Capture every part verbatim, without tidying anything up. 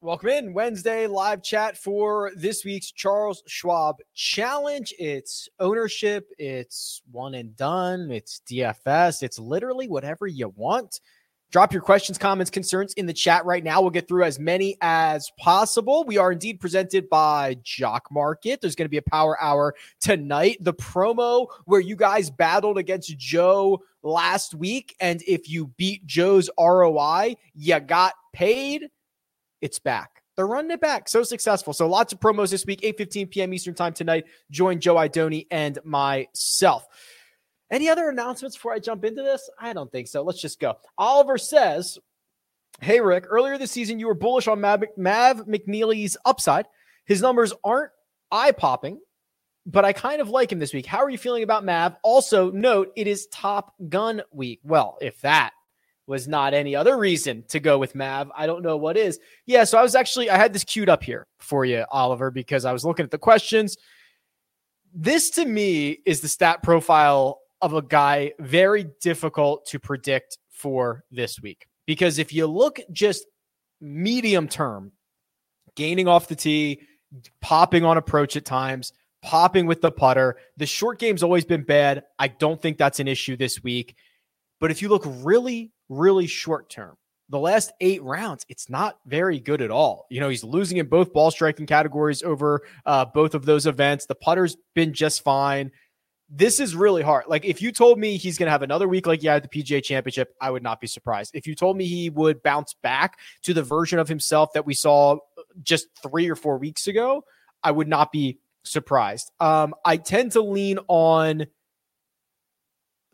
Welcome in Wednesday live chat for this week's Charles Schwab Challenge. It's ownership, it's one and done, it's D F S, it's literally whatever you want. Drop your questions, comments, concerns in the chat right now. We'll get through as many as possible. We are indeed presented by Jock Market. There's going to be a power hour tonight. The promo where you guys battled against Joe last week, and if you beat Joe's R O I, you got paid. It's back. They're running it back. So successful. So lots of promos this week, eight fifteen p.m. Eastern time tonight. Join Joe Idoni and myself. Any other announcements before I jump into this? I don't think so. Let's just go. Oliver says, hey, Rick, earlier this season, you were bullish on Mav, Mav McNeely's upside. His numbers aren't eye-popping, but I kind of like him this week. How are you feeling about Mav? Also, note, it is Top Gun week. Well, if that was not any other reason to go with Mav, I don't know what is. Yeah, so I was actually, I had this queued up here for you, Oliver, because I was looking at the questions. This, to me, is the stat profile of a guy very difficult to predict for this week. Because if you look just medium term, gaining off the tee, popping on approach at times, popping with the putter, the short game's always been bad. I don't think that's an issue this week. But if you look really, really short term, the last eight rounds, it's not very good at all. You know, he's losing in both ball striking categories over uh, both of those events. The putter's been just fine. This is really hard. Like, if you told me he's going to have another week like he had at the P G A Championship, I would not be surprised. If you told me he would bounce back to the version of himself that we saw just three or four weeks ago, I would not be surprised. Um, I tend to lean on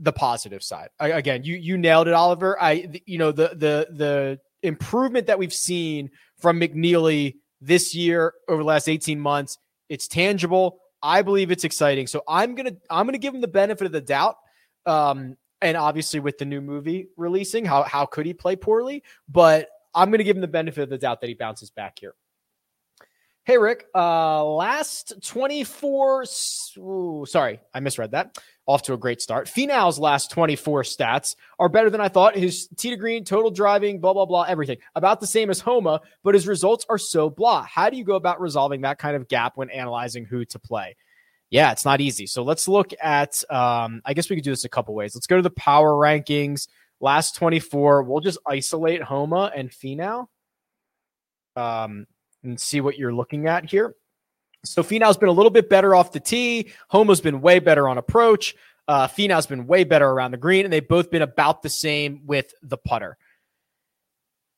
the positive side. I, again, you you nailed it, Oliver. I you know the the the improvement that we've seen from McNeely this year over the last eighteen months, it's tangible. I believe it's exciting. So I'm gonna I'm gonna give him the benefit of the doubt. Um, and obviously with the new movie releasing, how how could he play poorly? But I'm gonna give him the benefit of the doubt that he bounces back here. Hey Rick, uh, last twenty-four. Ooh, sorry, I misread that. Off to a great start. Finau's last twenty-four stats are better than I thought. His tee to green, total driving, blah, blah, blah, everything. About the same as Homa, but his results are so blah. How do you go about resolving that kind of gap when analyzing who to play? Yeah, it's not easy. So let's look at, um, I guess we could do this a couple ways. Let's go to the power rankings. Last twenty-four, we'll just isolate Homa and Finau. Um, and see what you're looking at here. So Finau's been a little bit better off the tee. Homa's been way better on approach. Uh, Finau's been way better around the green, and they've both been about the same with the putter.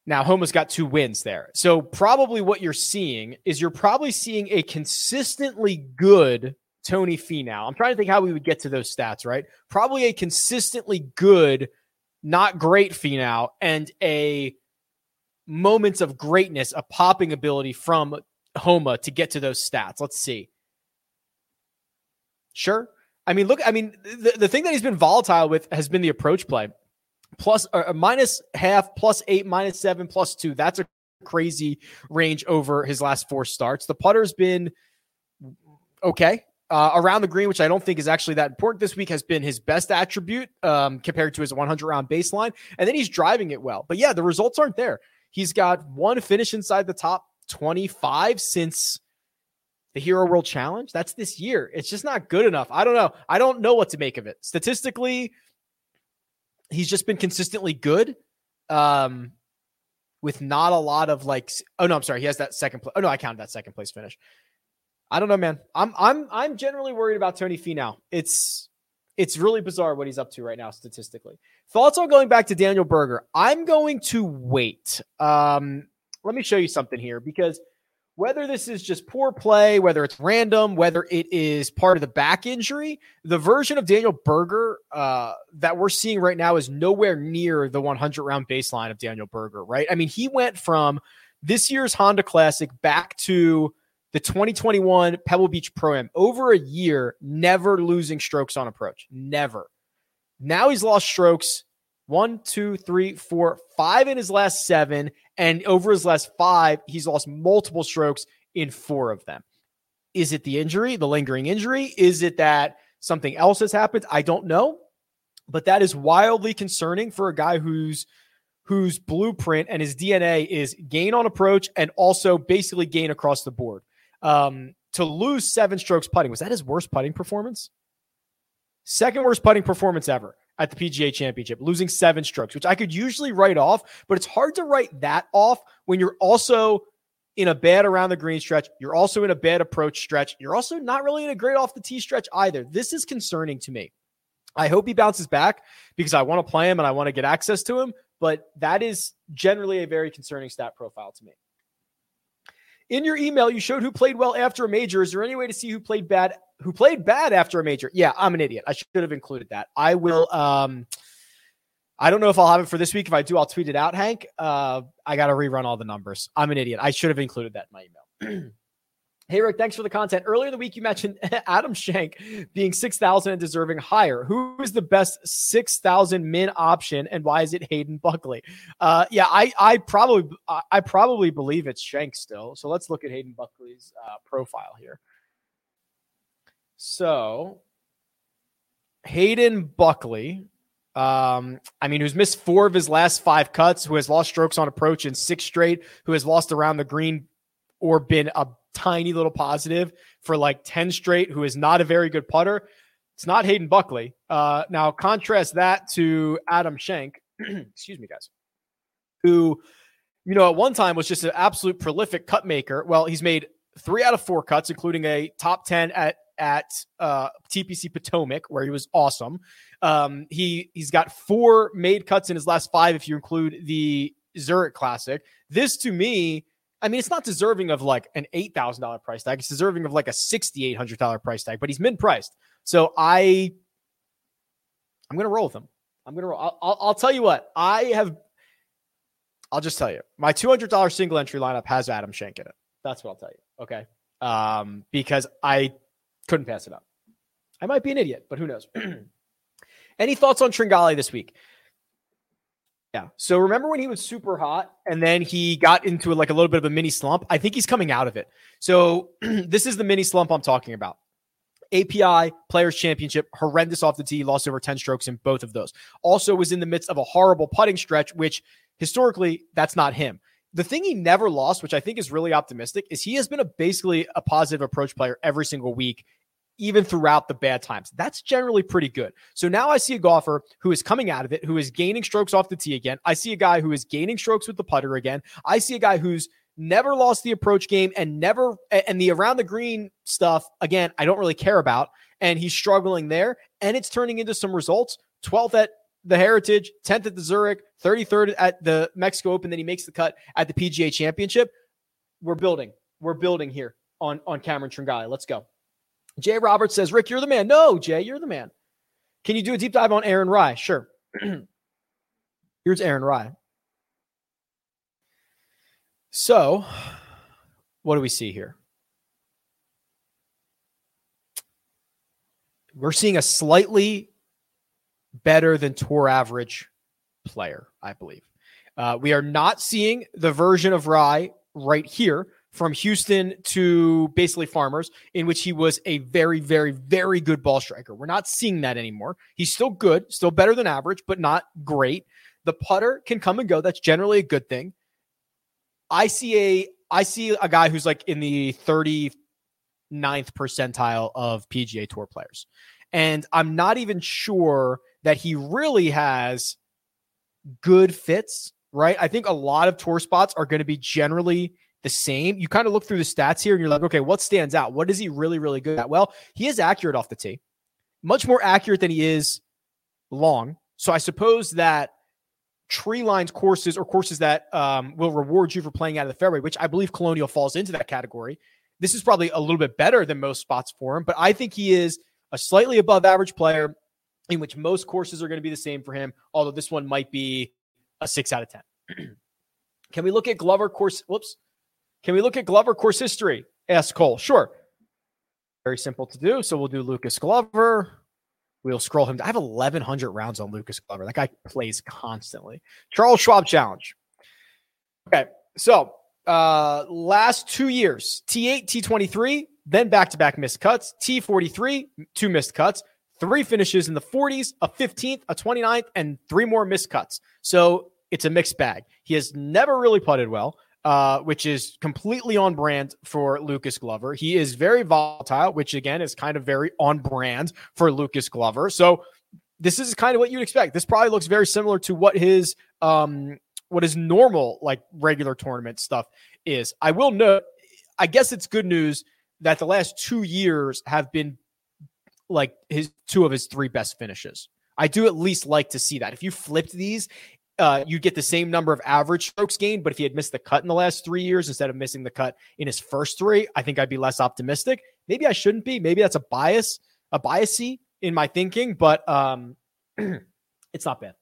Now, Homa's got two wins there. So probably what you're seeing is you're probably seeing a consistently good Tony Finau. I'm trying to think how we would get to those stats, right? Probably a consistently good, not great Finau, and a moments of greatness, a popping ability from Homa to get to those stats. Let's see. Sure. I mean, look, I mean, the, the thing that he's been volatile with has been the approach play. Plus, or minus half, plus eight, minus seven, plus two. That's a crazy range over his last four starts. The putter's been okay. Uh, around the green, which I don't think is actually that important this week, has been his best attribute um, compared to his hundred-round baseline. And then he's driving it well. But yeah, the results aren't there. He's got one finish inside the top twenty-five since the Hero World Challenge. That's this year. It's just not good enough. I don't know. I don't know what to make of it. Statistically, he's just been consistently good um, with not a lot of like, oh no, I'm sorry. He has that second place. Oh no, I counted that second place finish. I don't know, man. I'm, I'm, I'm generally worried about Tony Finau. It's, it's really bizarre what he's up to right now, statistically. Thoughts on going back to Daniel Berger? I'm going to wait. Um, Let me show you something here, because whether this is just poor play, whether it's random, whether it is part of the back injury, the version of Daniel Berger uh, that we're seeing right now is nowhere near the hundred-round baseline of Daniel Berger, right? I mean, he went from this year's Honda Classic back to the twenty twenty-one Pebble Beach Pro-Am, over a year, never losing strokes on approach, never. Now he's lost strokes one, two, three, four, five in his last seven. And over his last five, he's lost multiple strokes in four of them. Is it the injury, the lingering injury? Is it that something else has happened. I don't know, but that is wildly concerning for a guy who's whose blueprint and his D N A is gain on approach and also basically gain across the board. Um, to lose seven strokes putting, was that his worst putting performance? Second worst putting performance ever at the P G A Championship, losing seven strokes, which I could usually write off, but it's hard to write that off when you're also in a bad around the green stretch. You're also in a bad approach stretch. You're also not really in a great off the tee stretch either. This is concerning to me. I hope he bounces back because I want to play him and I want to get access to him. But that is generally a very concerning stat profile to me. In your email, you showed who played well after a major. Is there any way to see who played bad, who played bad after a major? Yeah, I'm an idiot. I should have included that. I will. Um, I don't know if I'll have it for this week. If I do, I'll tweet it out, Hank. Uh, I got to rerun all the numbers. I'm an idiot. I should have included that in my email. Hey, Rick, thanks for the content. Earlier in the week, you mentioned Adam Schenk being six thousand and deserving higher. Who is the best six thousand min option, and why is it Hayden Buckley? Uh, yeah, I, I probably I probably believe it's Schenk still. So let's look at Hayden Buckley's uh, profile here. So Hayden Buckley, um, I mean, who's missed four of his last five cuts, who has lost strokes on approach in six straight, who has lost around the green or been a tiny little positive for like ten straight, who is not a very good putter. It's not Hayden Buckley. Uh, now contrast that to Adam Schenk, excuse me guys, who, you know, at one time was just an absolute prolific cut maker. Well, he's made three out of four cuts, including a top ten at, at uh, T P C Potomac, where he was awesome. Um, he, he's got four made cuts in his last five, if you include the Zurich Classic. This to me, I mean, it's not deserving of like an eight thousand dollars price tag. It's deserving of like a six thousand eight hundred dollars price tag, but he's mid-priced. So I, I'm going to roll with him. I'm going to roll. I'll, I'll, I'll tell you what. I have, I'll just tell you. My two hundred dollars single entry lineup has Adam Schenk in it. That's what I'll tell you. Okay. Um, because I couldn't pass it up. I might be an idiot, but who knows? Any thoughts on Tringale this week? Yeah. So remember when he was super hot and then he got into like a little bit of a mini slump? I think he's coming out of it. So this is the mini slump I'm talking about. A P I, Players Championship, horrendous off the tee, lost over ten strokes in both of those. Also was in the midst of a horrible putting stretch, which historically, that's not him. The thing he never lost, which I think is really optimistic, is he has been a basically a positive approach player every single week, even throughout the bad times. That's generally pretty good. So now I see a golfer who is coming out of it, who is gaining strokes off the tee again. I see a guy who is gaining strokes with the putter again. I see a guy who's never lost the approach game and never, and the around the green stuff, again, I don't really care about. And he's struggling there. And it's turning into some results. twelfth at the Heritage, tenth at the Zurich, thirty-third at the Mexico Open. Then he makes the cut at the P G A Championship. We're building. We're building here on, on Cameron Tringale. Let's go. Jay Roberts says, Rick, you're the man. No, Jay, you're the man. Can you do a deep dive on Aaron Rye? Sure. Here's Aaron Rye. So what do we see here? We're seeing a slightly better than tour average player, I believe. Uh, we are not seeing the version of Rye right here from Houston to basically Farmers, in which he was a very, very, very good ball striker. We're not seeing that anymore. He's still good, still better than average, but not great. The putter can come and go. That's generally a good thing. I see a, I see a guy who's like in the thirty-ninth percentile of P G A Tour players. And I'm not even sure that he really has good fits, right? I think a lot of tour spots are going to be generally the same. You kind of look through the stats here and you're like, okay, what stands out? What is he really, really good at? Well, he is accurate off the tee, much more accurate than he is long. So I suppose that tree lined courses or courses that um, will reward you for playing out of the fairway, which I believe Colonial falls into that category. This is probably a little bit better than most spots for him, but I think he is a slightly above average player in which most courses are going to be the same for him. Although this one might be a six out of ten. Can we look at Glover course? Whoops. Can we look at Glover course history? Asked Cole. Sure. Very simple to do. So we'll do Lucas Glover. We'll scroll him. I have eleven hundred rounds on Lucas Glover. That guy plays constantly. Charles Schwab Challenge. Okay. So uh, last two years, T eight, T twenty-three, then back-to-back missed cuts, T forty-three, two missed cuts, three finishes in the forties, a fifteenth, a twenty-ninth, and three more missed cuts. So it's a mixed bag. He has never really putted well, uh, which is completely on brand for Lucas Glover. He is very volatile, which again is kind of very on brand for Lucas Glover. So this is kind of what you'd expect. This probably looks very similar to what his um, what his normal like regular tournament stuff is. I will note, I guess it's good news that the last two years have been like his two of his three best finishes. I do at least like to see that. If you flipped these, uh, you'd get the same number of average strokes gained, but if he had missed the cut in the last three years instead of missing the cut in his first three, I think I'd be less optimistic. Maybe I shouldn't be. Maybe that's a bias, a bias-y in my thinking, but um, it's not bad.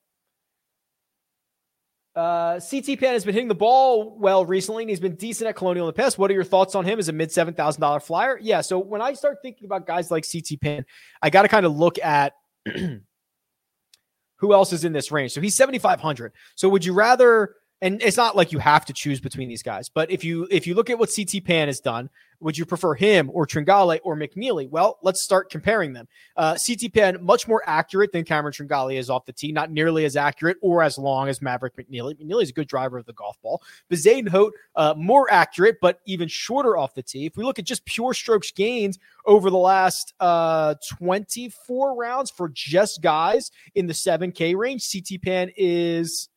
Uh, C T Pan has been hitting the ball well recently, and he's been decent at Colonial in the past. What are your thoughts on him as a mid seven thousand dollars flyer? Yeah. So when I start thinking about guys like C T Pan, I got to kind of look at who else is in this range. So he's seventy-five hundred. So would you rather, and it's not like you have to choose between these guys, but if you, if you look at what C T Pan has done, would you prefer him or Tringale or McNeely? Well, let's start comparing them. Uh, C T Pan, much more accurate than Cameron Tringale is off the tee, not nearly as accurate or as long as Maverick McNeely. McNeely is a good driver of the golf ball. Bazane Hote, uh, more accurate, but even shorter off the tee. If we look at just pure strokes gained over the last uh, twenty-four rounds for just guys in the seven K range, C T Pan is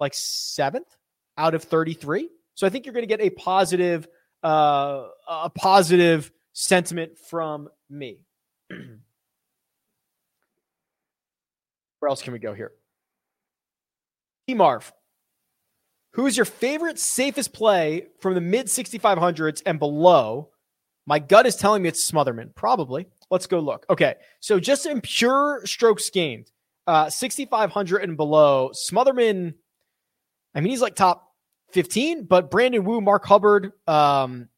like seventh out of thirty-three. So I think you're going to get a positive Uh, a positive sentiment from me. Where else can we go here? T-Marv, who is your favorite safest play from the mid sixty-five hundreds and below? My gut is telling me it's Smotherman. Probably. Let's go look. Okay. So just in pure strokes gained, uh, sixty-five hundred and below, Smotherman, I mean, he's like top fifteen, but Brandon Wu, Mark Hubbard, um,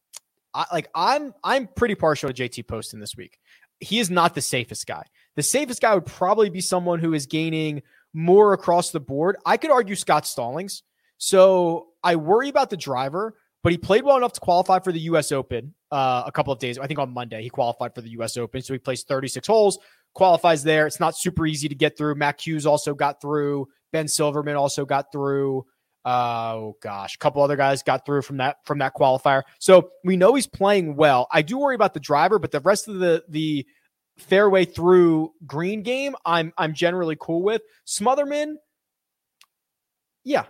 I, like I'm, I'm pretty partial to J T Poston this week. He is not the safest guy. The safest guy would probably be someone who is gaining more across the board. I could argue Scott Stallings. So I worry about the driver, but he played well enough to qualify for the U S Open uh, a couple of days. I think on Monday he qualified for the U S Open. So he plays thirty-six holes, qualifies there. It's not super easy to get through. Matt Hughes also got through. Ben Silverman also got through. Uh, oh gosh, a couple other guys got through from that from that qualifier. So we know he's playing well. I do worry about the driver, but the rest of the the fairway through green game, I'm I'm generally cool with. Smotherman, yeah,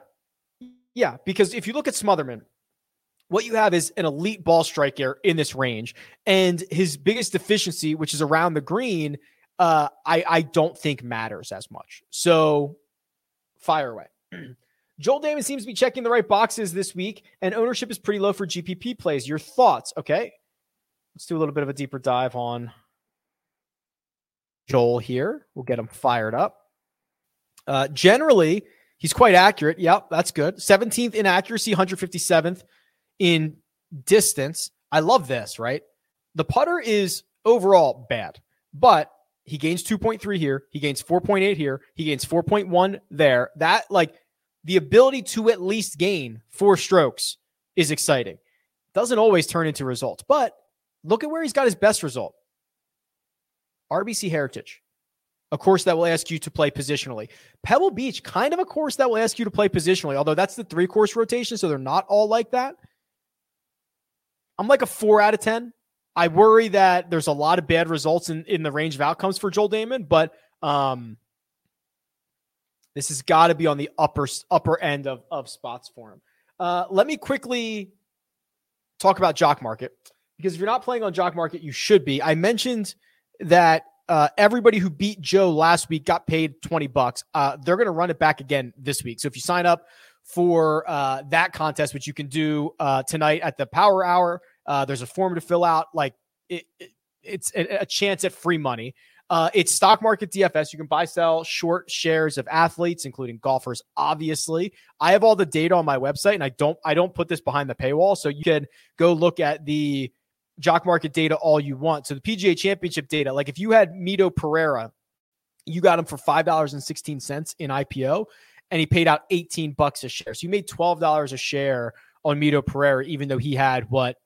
yeah, because if you look at Smotherman, what you have is an elite ball striker in this range, and his biggest deficiency, which is around the green, uh, I I don't think matters as much. So fire away. Joel Damon seems to be checking the right boxes this week, and ownership is pretty low for G P P plays. Your thoughts? Okay. Let's do a little bit of a deeper dive on Joel here. We'll get him fired up. Uh, generally, he's quite accurate. Yep, that's good. seventeenth in accuracy, one hundred fifty-seventh in distance. I love this, right? The putter is overall bad, but he gains two point three here. He gains four point eight here. He gains four point one there. That, like, the ability to at least gain four strokes is exciting. Doesn't always turn into results, but look at where he's got his best result. R B C Heritage, a course that will ask you to play positionally. Pebble Beach, kind of a course that will ask you to play positionally, although that's the three-course rotation, so they're not all like that. I'm like a four out of ten. I worry that there's a lot of bad results in, in the range of outcomes for Joel Damon, but um, this has got to be on the upper upper end of, of spots for him. Uh, let me quickly talk about Jock Market, because if you're not playing on Jock Market, you should be. I mentioned that uh, everybody who beat Joe last week got paid twenty bucks. Uh, they're going to run it back again this week. So if you sign up for uh, that contest, which you can do uh, tonight at the Power Hour, uh, there's a form to fill out. Like it, it, it's a, a chance at free money. Uh, it's stock market D F S. You can buy, sell short shares of athletes, including golfers. Obviously, I have all the data on my website, and I don't, I don't put this behind the paywall. So you can go look at the Jock Market data all you want. So the P G A Championship data, like if you had Mito Pereira, you got him for five dollars and sixteen cents in I P O, and he paid out eighteen bucks a share. So you made twelve dollars a share on Mito Pereira, even though he had what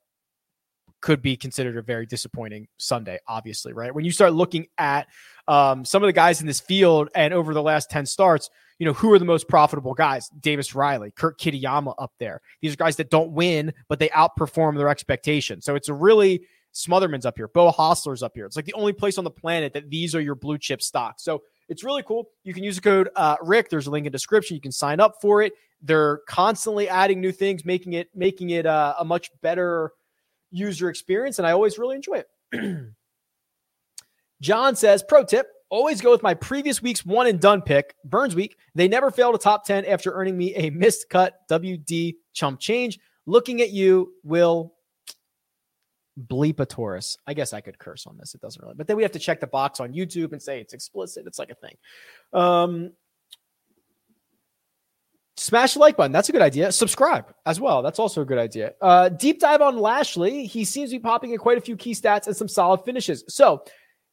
could be considered a very disappointing Sunday, obviously, right? When you start looking at um, some of the guys in this field and over the last ten starts, you know, who are the most profitable guys? Davis Riley, Kirk Kitayama up there. These are guys that don't win, but they outperform their expectations. So it's a really, Smotherman's up here, Bo Hostler's up here. It's like the only place on the planet that these are your blue chip stocks. So it's really cool. You can use the code uh, Rick. There's a link in the description. You can sign up for it. They're constantly adding new things, making it making it uh, a much better user experience, and I always really enjoy it. John says, pro tip, always go with my previous week's one and done pick, Burns Week. They never failed a top ten after earning me a missed cut W D chump change. Looking at you, Will Bleepatoris. I guess I could curse on this. It doesn't really, but then we have to check the box on YouTube and say it's explicit. It's like a thing. Um, Smash the like button. That's a good idea. Subscribe as well. That's also a good idea. Uh, deep dive on Lashley. He seems to be popping in quite a few key stats and some solid finishes. So,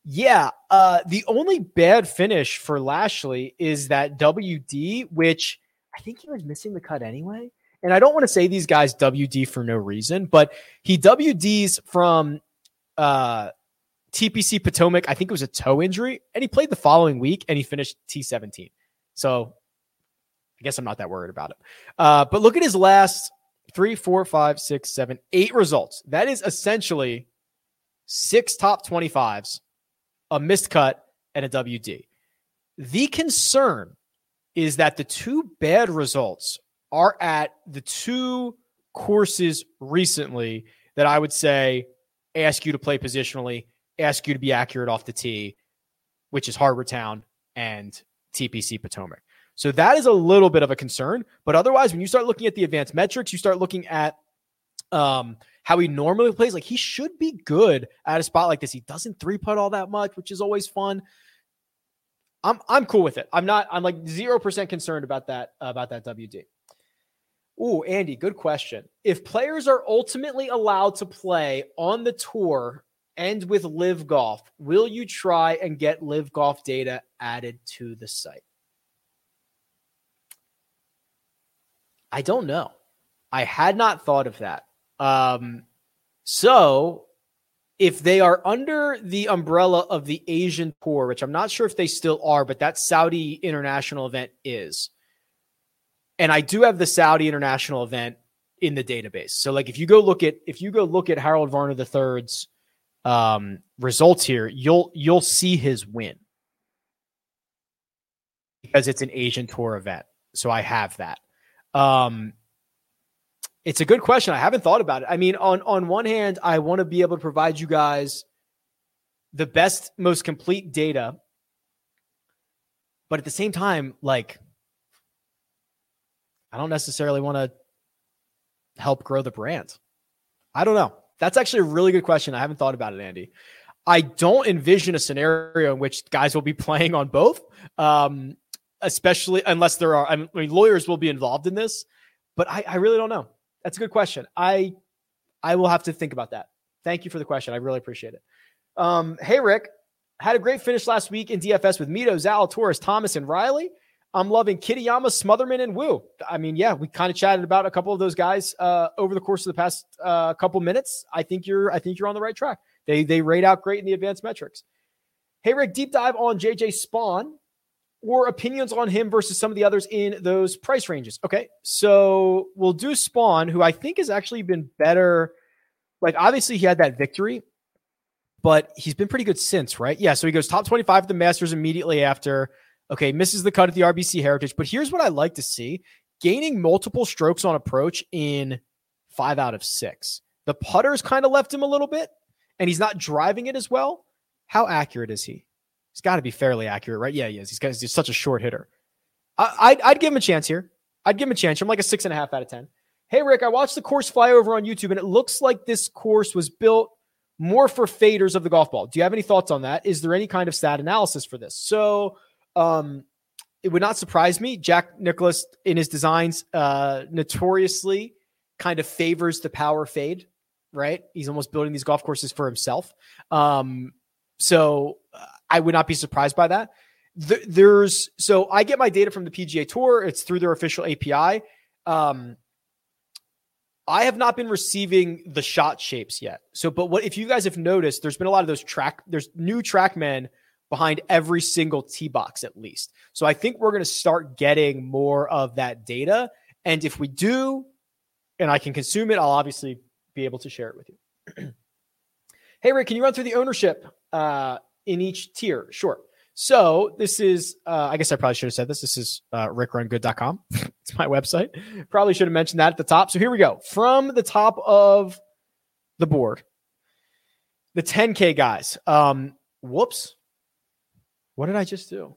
yeah, uh, the only bad finish for Lashley is that W D, which I think he was missing the cut anyway. And I don't want to say these guys W D for no reason, but he W Ds from uh, T P C Potomac. I think it was a toe injury. And he played the following week and he finished T seventeen. So, I guess I'm not that worried about it. Uh, but look at his last three, four, five, six, seven, eight results. That is essentially six top twenty-fives, a missed cut, and a W D. The concern is that the two bad results are at the two courses recently that I would say ask you to play positionally, ask you to be accurate off the tee, which is Harbor Town and T P C Potomac. So that is a little bit of a concern, but otherwise, when you start looking at the advanced metrics, you start looking at um, how he normally plays. Like, he should be good at a spot like this. He doesn't three putt all that much, which is always fun. I'm I'm cool with it. I'm not. I'm like zero percent concerned about that about that W D. Ooh, Andy, good question. If players are ultimately allowed to play on the tour and with Live Golf, will you try and get Live Golf data added to the site? I don't know. I had not thought of that. Um, so if they are under the umbrella of the Asian Tour, which I'm not sure if they still are, but that Saudi international event is. And I do have the Saudi international event in the database. So like if you go look at if you go look at Harold Varner the third's um, results here, you'll you'll see his win. Because it's an Asian Tour event. So I have that. Um, it's a good question. I haven't thought about it. I mean, on, on one hand, I want to be able to provide you guys the best, most complete data, but at the same time, like, I don't necessarily want to help grow the brand. I don't know. That's actually a really good question. I haven't thought about it, Andy. I don't envision a scenario in which guys will be playing on both. Um, Especially unless there are, I mean, lawyers will be involved in this, but I, I really don't know. That's a good question. I, I will have to think about that. Thank you for the question. I really appreciate it. Um, hey, Rick, had a great finish last week in D F S with Mito, Zalatoris, Thomas, and Riley. I'm loving Kitayama, Smotherman, and Wu. I mean, yeah, we kind of chatted about a couple of those guys uh, over the course of the past uh, couple minutes. I think you're, I think you're on the right track. They, they rate out great in the advanced metrics. Hey, Rick, deep dive on J J Spawn. Or opinions on him versus some of the others in those price ranges. Okay, so we'll do Spawn, who I think has actually been better. Like, obviously, he had that victory, but he's been pretty good since, right? Yeah, so he goes top twenty-five at the Masters immediately after. Okay, misses the cut at the R B C Heritage. But here's what I like to see. Gaining multiple strokes on approach in five out of six. The putter's kind of left him a little bit, and he's not driving it as well. How accurate is he? He's got to be fairly accurate, right? Yeah, he is. He's, got, he's such a short hitter. I, I'd, I'd give him a chance here. I'd give him a chance. I'm like a six and a half out of ten. Hey, Rick, I watched the course flyover on YouTube, and it looks like this course was built more for faders of the golf ball. Do you have any thoughts on that? Is there any kind of stat analysis for this? So um, it would not surprise me. Jack Nicklaus, in his designs, uh, notoriously kind of favors the power fade, right? He's almost building these golf courses for himself. Um, so... Uh, I would not be surprised by that. There's so I get my data from the P G A Tour. It's through their official A P I. Um, I have not been receiving the shot shapes yet. So, but what, if you guys have noticed, there's been a lot of those track, there's new track men behind every single tee box at least. So I think we're going to start getting more of that data. And if we do, and I can consume it, I'll obviously be able to share it with you. Hey, Rick, can you run through the ownership uh, in each tier? Sure. So this is, uh, I guess I probably should have said this. This is uh, Rick Run Good dot com. It's my website. Probably should have mentioned that at the top. So here we go. From the top of the board, the ten K guys. Um, whoops. What did I just do?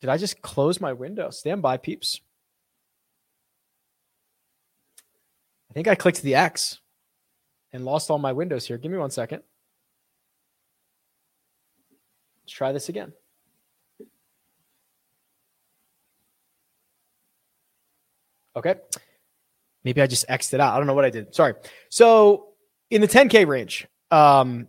Did I just close my window? Stand by, peeps. I think I clicked the X and lost all my windows here. Give me one second. Let's try this again. Okay. Maybe I just X'd it out. I don't know what I did. Sorry. So in the ten K range, um,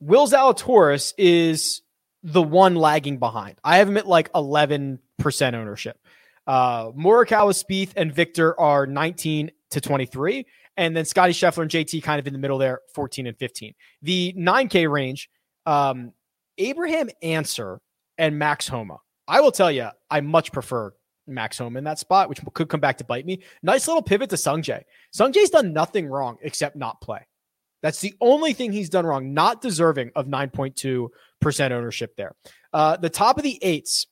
Will Zalatoris is the one lagging behind. I have him at like eleven percent ownership. Uh, Morikawa, Spieth, and Victor are nineteen to twenty-three. And then Scotty Scheffler and J T kind of in the middle there, fourteen and fifteen. The nine K range, um, Abraham Ancer and Max Homa. I will tell you, I much prefer Max Homa in that spot, which could come back to bite me. Nice little pivot to Sungjae. Sungjae's done nothing wrong except not play. That's the only thing he's done wrong, not deserving of nine point two percent ownership there. Uh, the top of the eights,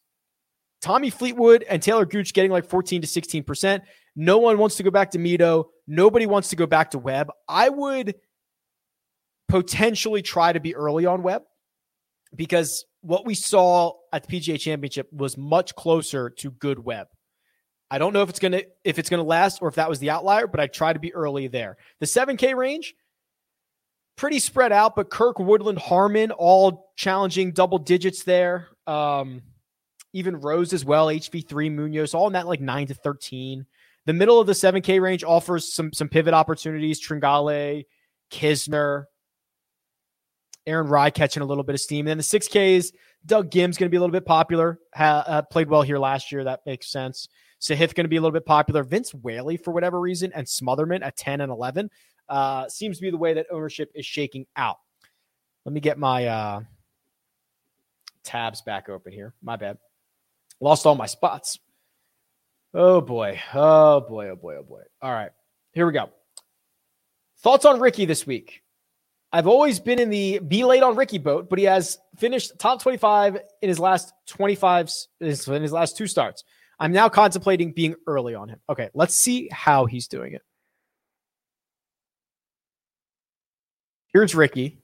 Tommy Fleetwood and Taylor Gooch getting like fourteen to sixteen percent. No one wants to go back to Mito. Nobody wants to go back to Webb. I would potentially try to be early on Webb, because what we saw at the P G A Championship was much closer to good Webb. I don't know if it's going to if it's going to last or if that was the outlier, but I try to be early there. The seven K range, pretty spread out, but Kirk, Woodland, Harmon, all challenging double digits there. Um, even Rose as well, H V three, Munoz, all in that like nine to thirteen. The middle of the seven K range offers some some pivot opportunities. Tringale, Kisner, Aaron Rye catching a little bit of steam. And then the six Ks, Doug Gim's going to be a little bit popular. Ha, uh, played well here last year. That makes sense. Sahith going to be a little bit popular. Vince Whaley, for whatever reason, and Smotherman at ten and eleven. Uh, seems to be the way that ownership is shaking out. Let me get my uh, tabs back open here. My bad. Lost all my spots. Oh, boy. Oh, boy. Oh, boy. Oh, boy. All right. Here we go. Thoughts on Ricky this week. I've always been in the be late on Ricky boat, but he has finished top twenty-five in his last twenty-five, in his last two starts. I'm now contemplating being early on him. Okay, let's see how he's doing it. Here's Ricky.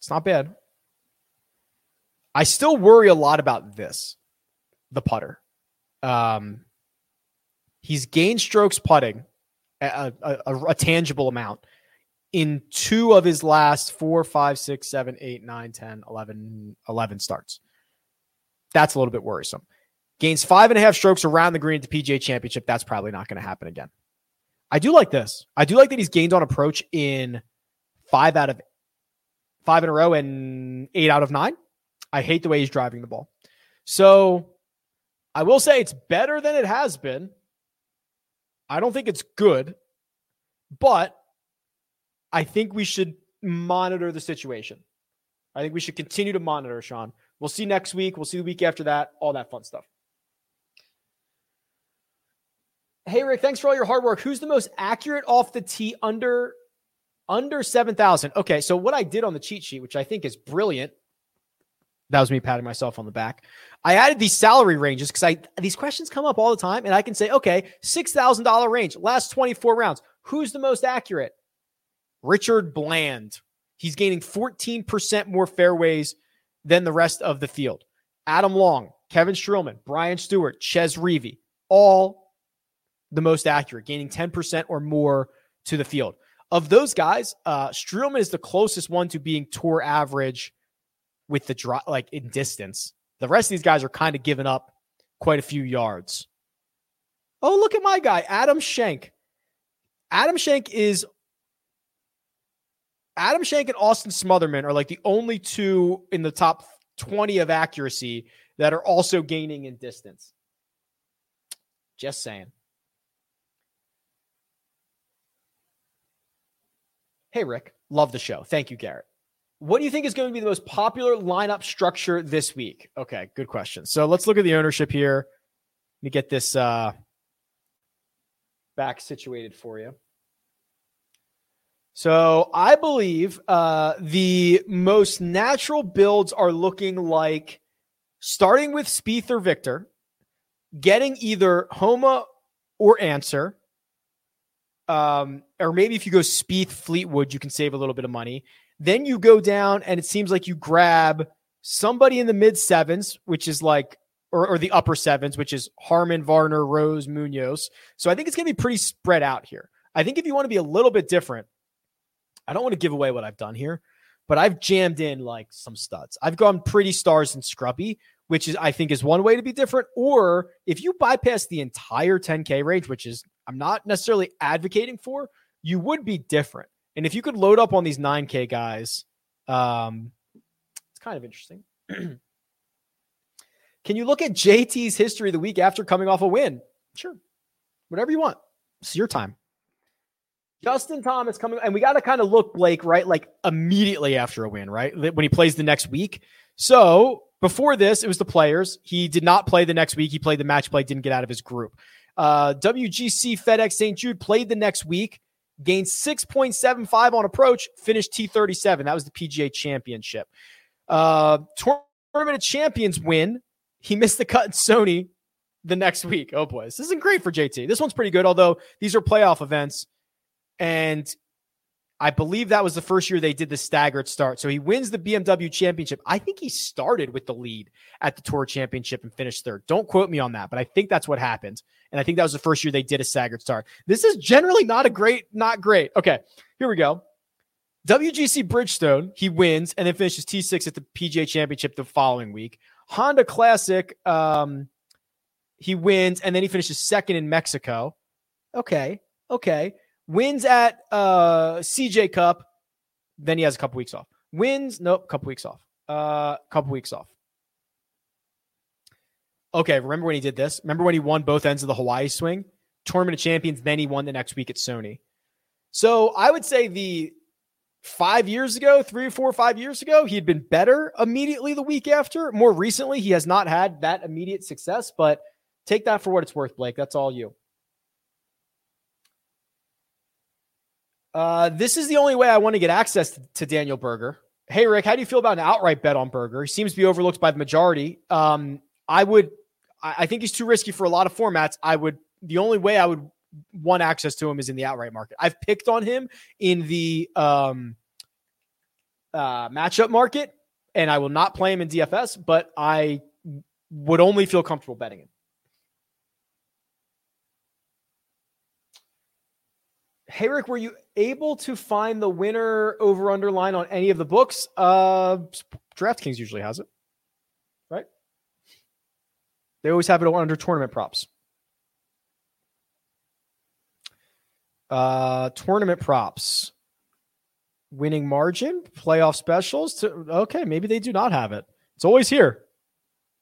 It's not bad. I still worry a lot about this, the putter. Um, he's gained strokes putting. A, a, a tangible amount in two of his last four, five, six, seven, eight, nine, ten, eleven, eleven starts. That's a little bit worrisome. Gains five and a half strokes around the green at the P G A Championship. That's probably not going to happen again. I do like this. I do like that he's gained on approach in five out of five in a row and eight out of nine. I hate the way he's driving the ball. So I will say it's better than it has been. I don't think it's good, but I think we should monitor the situation. I think we should continue to monitor, Sean. We'll see next week. We'll see the week after that, all that fun stuff. Hey, Rick, thanks for all your hard work. Who's the most accurate off the tee under, under seven thousand? Okay, so what I did on the cheat sheet, which I think is brilliant, that was me patting myself on the back. I added these salary ranges because I these questions come up all the time, and I can say, okay, six thousand dollars range, last twenty-four rounds. Who's the most accurate? Richard Bland. He's gaining fourteen percent more fairways than the rest of the field. Adam Long, Kevin Streelman, Brian Stewart, Ches Reavie, all the most accurate, gaining ten percent or more to the field. Of those guys, uh, Streelman is the closest one to being tour average with the drop, like in distance. The rest of these guys are kind of giving up quite a few yards. Oh, look at my guy, Adam Schenk. Adam Schenk is Adam Schenk and Austin Smotherman are like the only two in the top twenty of accuracy that are also gaining in distance. Just saying. Hey, Rick. Love the show. Thank you, Garrett. What do you think is going to be the most popular lineup structure this week? Okay, good question. So let's look at the ownership here. Let me get this uh, back situated for you. So I believe uh, the most natural builds are looking like starting with Spieth or Victor, getting either Homa or Ancer, um, or maybe if you go Spieth, Fleetwood, you can save a little bit of money. Then you go down and it seems like you grab somebody in the mid sevens, which is like, or, or the upper sevens, which is Harmon, Varner, Rose, Munoz. So I think it's going to be pretty spread out here. I think if you want to be a little bit different, I don't want to give away what I've done here, but I've jammed in like some studs. I've gone pretty stars and scrubby, which is, I think is one way to be different. Or if you bypass the entire ten K range, which is, I'm not necessarily advocating for, you would be different. And if you could load up on these nine K guys, um, it's kind of interesting. Can you look at J T's history the week after coming off a win? Sure. Whatever you want. It's your time. Justin Thomas coming. And we got to kind of look, Blake, right? Like immediately after a win, right? When he plays the next week. So before this, it was the players. He did not play the next week. He played the match play, didn't get out of his group. Uh, W G C FedEx Saint Jude played the next week. Gained six point seven five on approach, finished T thirty-seven. That was the P G A Championship. Uh, Tournament of Champions win. He missed the cut in Sony the next week. Oh, boy. This isn't great for J T. This one's pretty good, although these are playoff events. And I believe that was the first year they did the staggered start. So he wins the B M W Championship. I think he started with the lead at the Tour Championship and finished third. Don't quote me on that, but I think that's what happened. And I think that was the first year they did a staggered start. This is generally not a great, not great. Okay, here we go. W G C Bridgestone, he wins and then finishes T six at the P G A Championship the following week. Honda Classic, um, he wins and then he finishes second in Mexico. Okay, okay. Wins at uh, C J Cup. Then he has a couple weeks off. Wins. Nope. Couple weeks off. Uh, couple weeks off. Okay. Remember when he did this? Remember when he won both ends of the Hawaii swing? Tournament of Champions. Then he won the next week at Sony. So I would say the five years ago, three, four, five years ago, he had been better immediately the week after. More recently, he has not had that immediate success, but take that for what it's worth, Blake. That's all you. Uh, this is the only way I want to get access to, to Daniel Berger. Hey, Rick, how do you feel about an outright bet on Berger? He seems to be overlooked by the majority. Um, I would, I, I think he's too risky for a lot of formats. I would, the only way I would want access to him is in the outright market. I've picked on him in the um, uh, matchup market, and I will not play him in D F S, but I would only feel comfortable betting him. Hey, Rick, were you able to find the winner over underline on any of the books? Uh, DraftKings usually has it, right? They always have it under tournament props. Uh, tournament props. Winning margin, playoff specials. To, okay, maybe they do not have it. It's always here,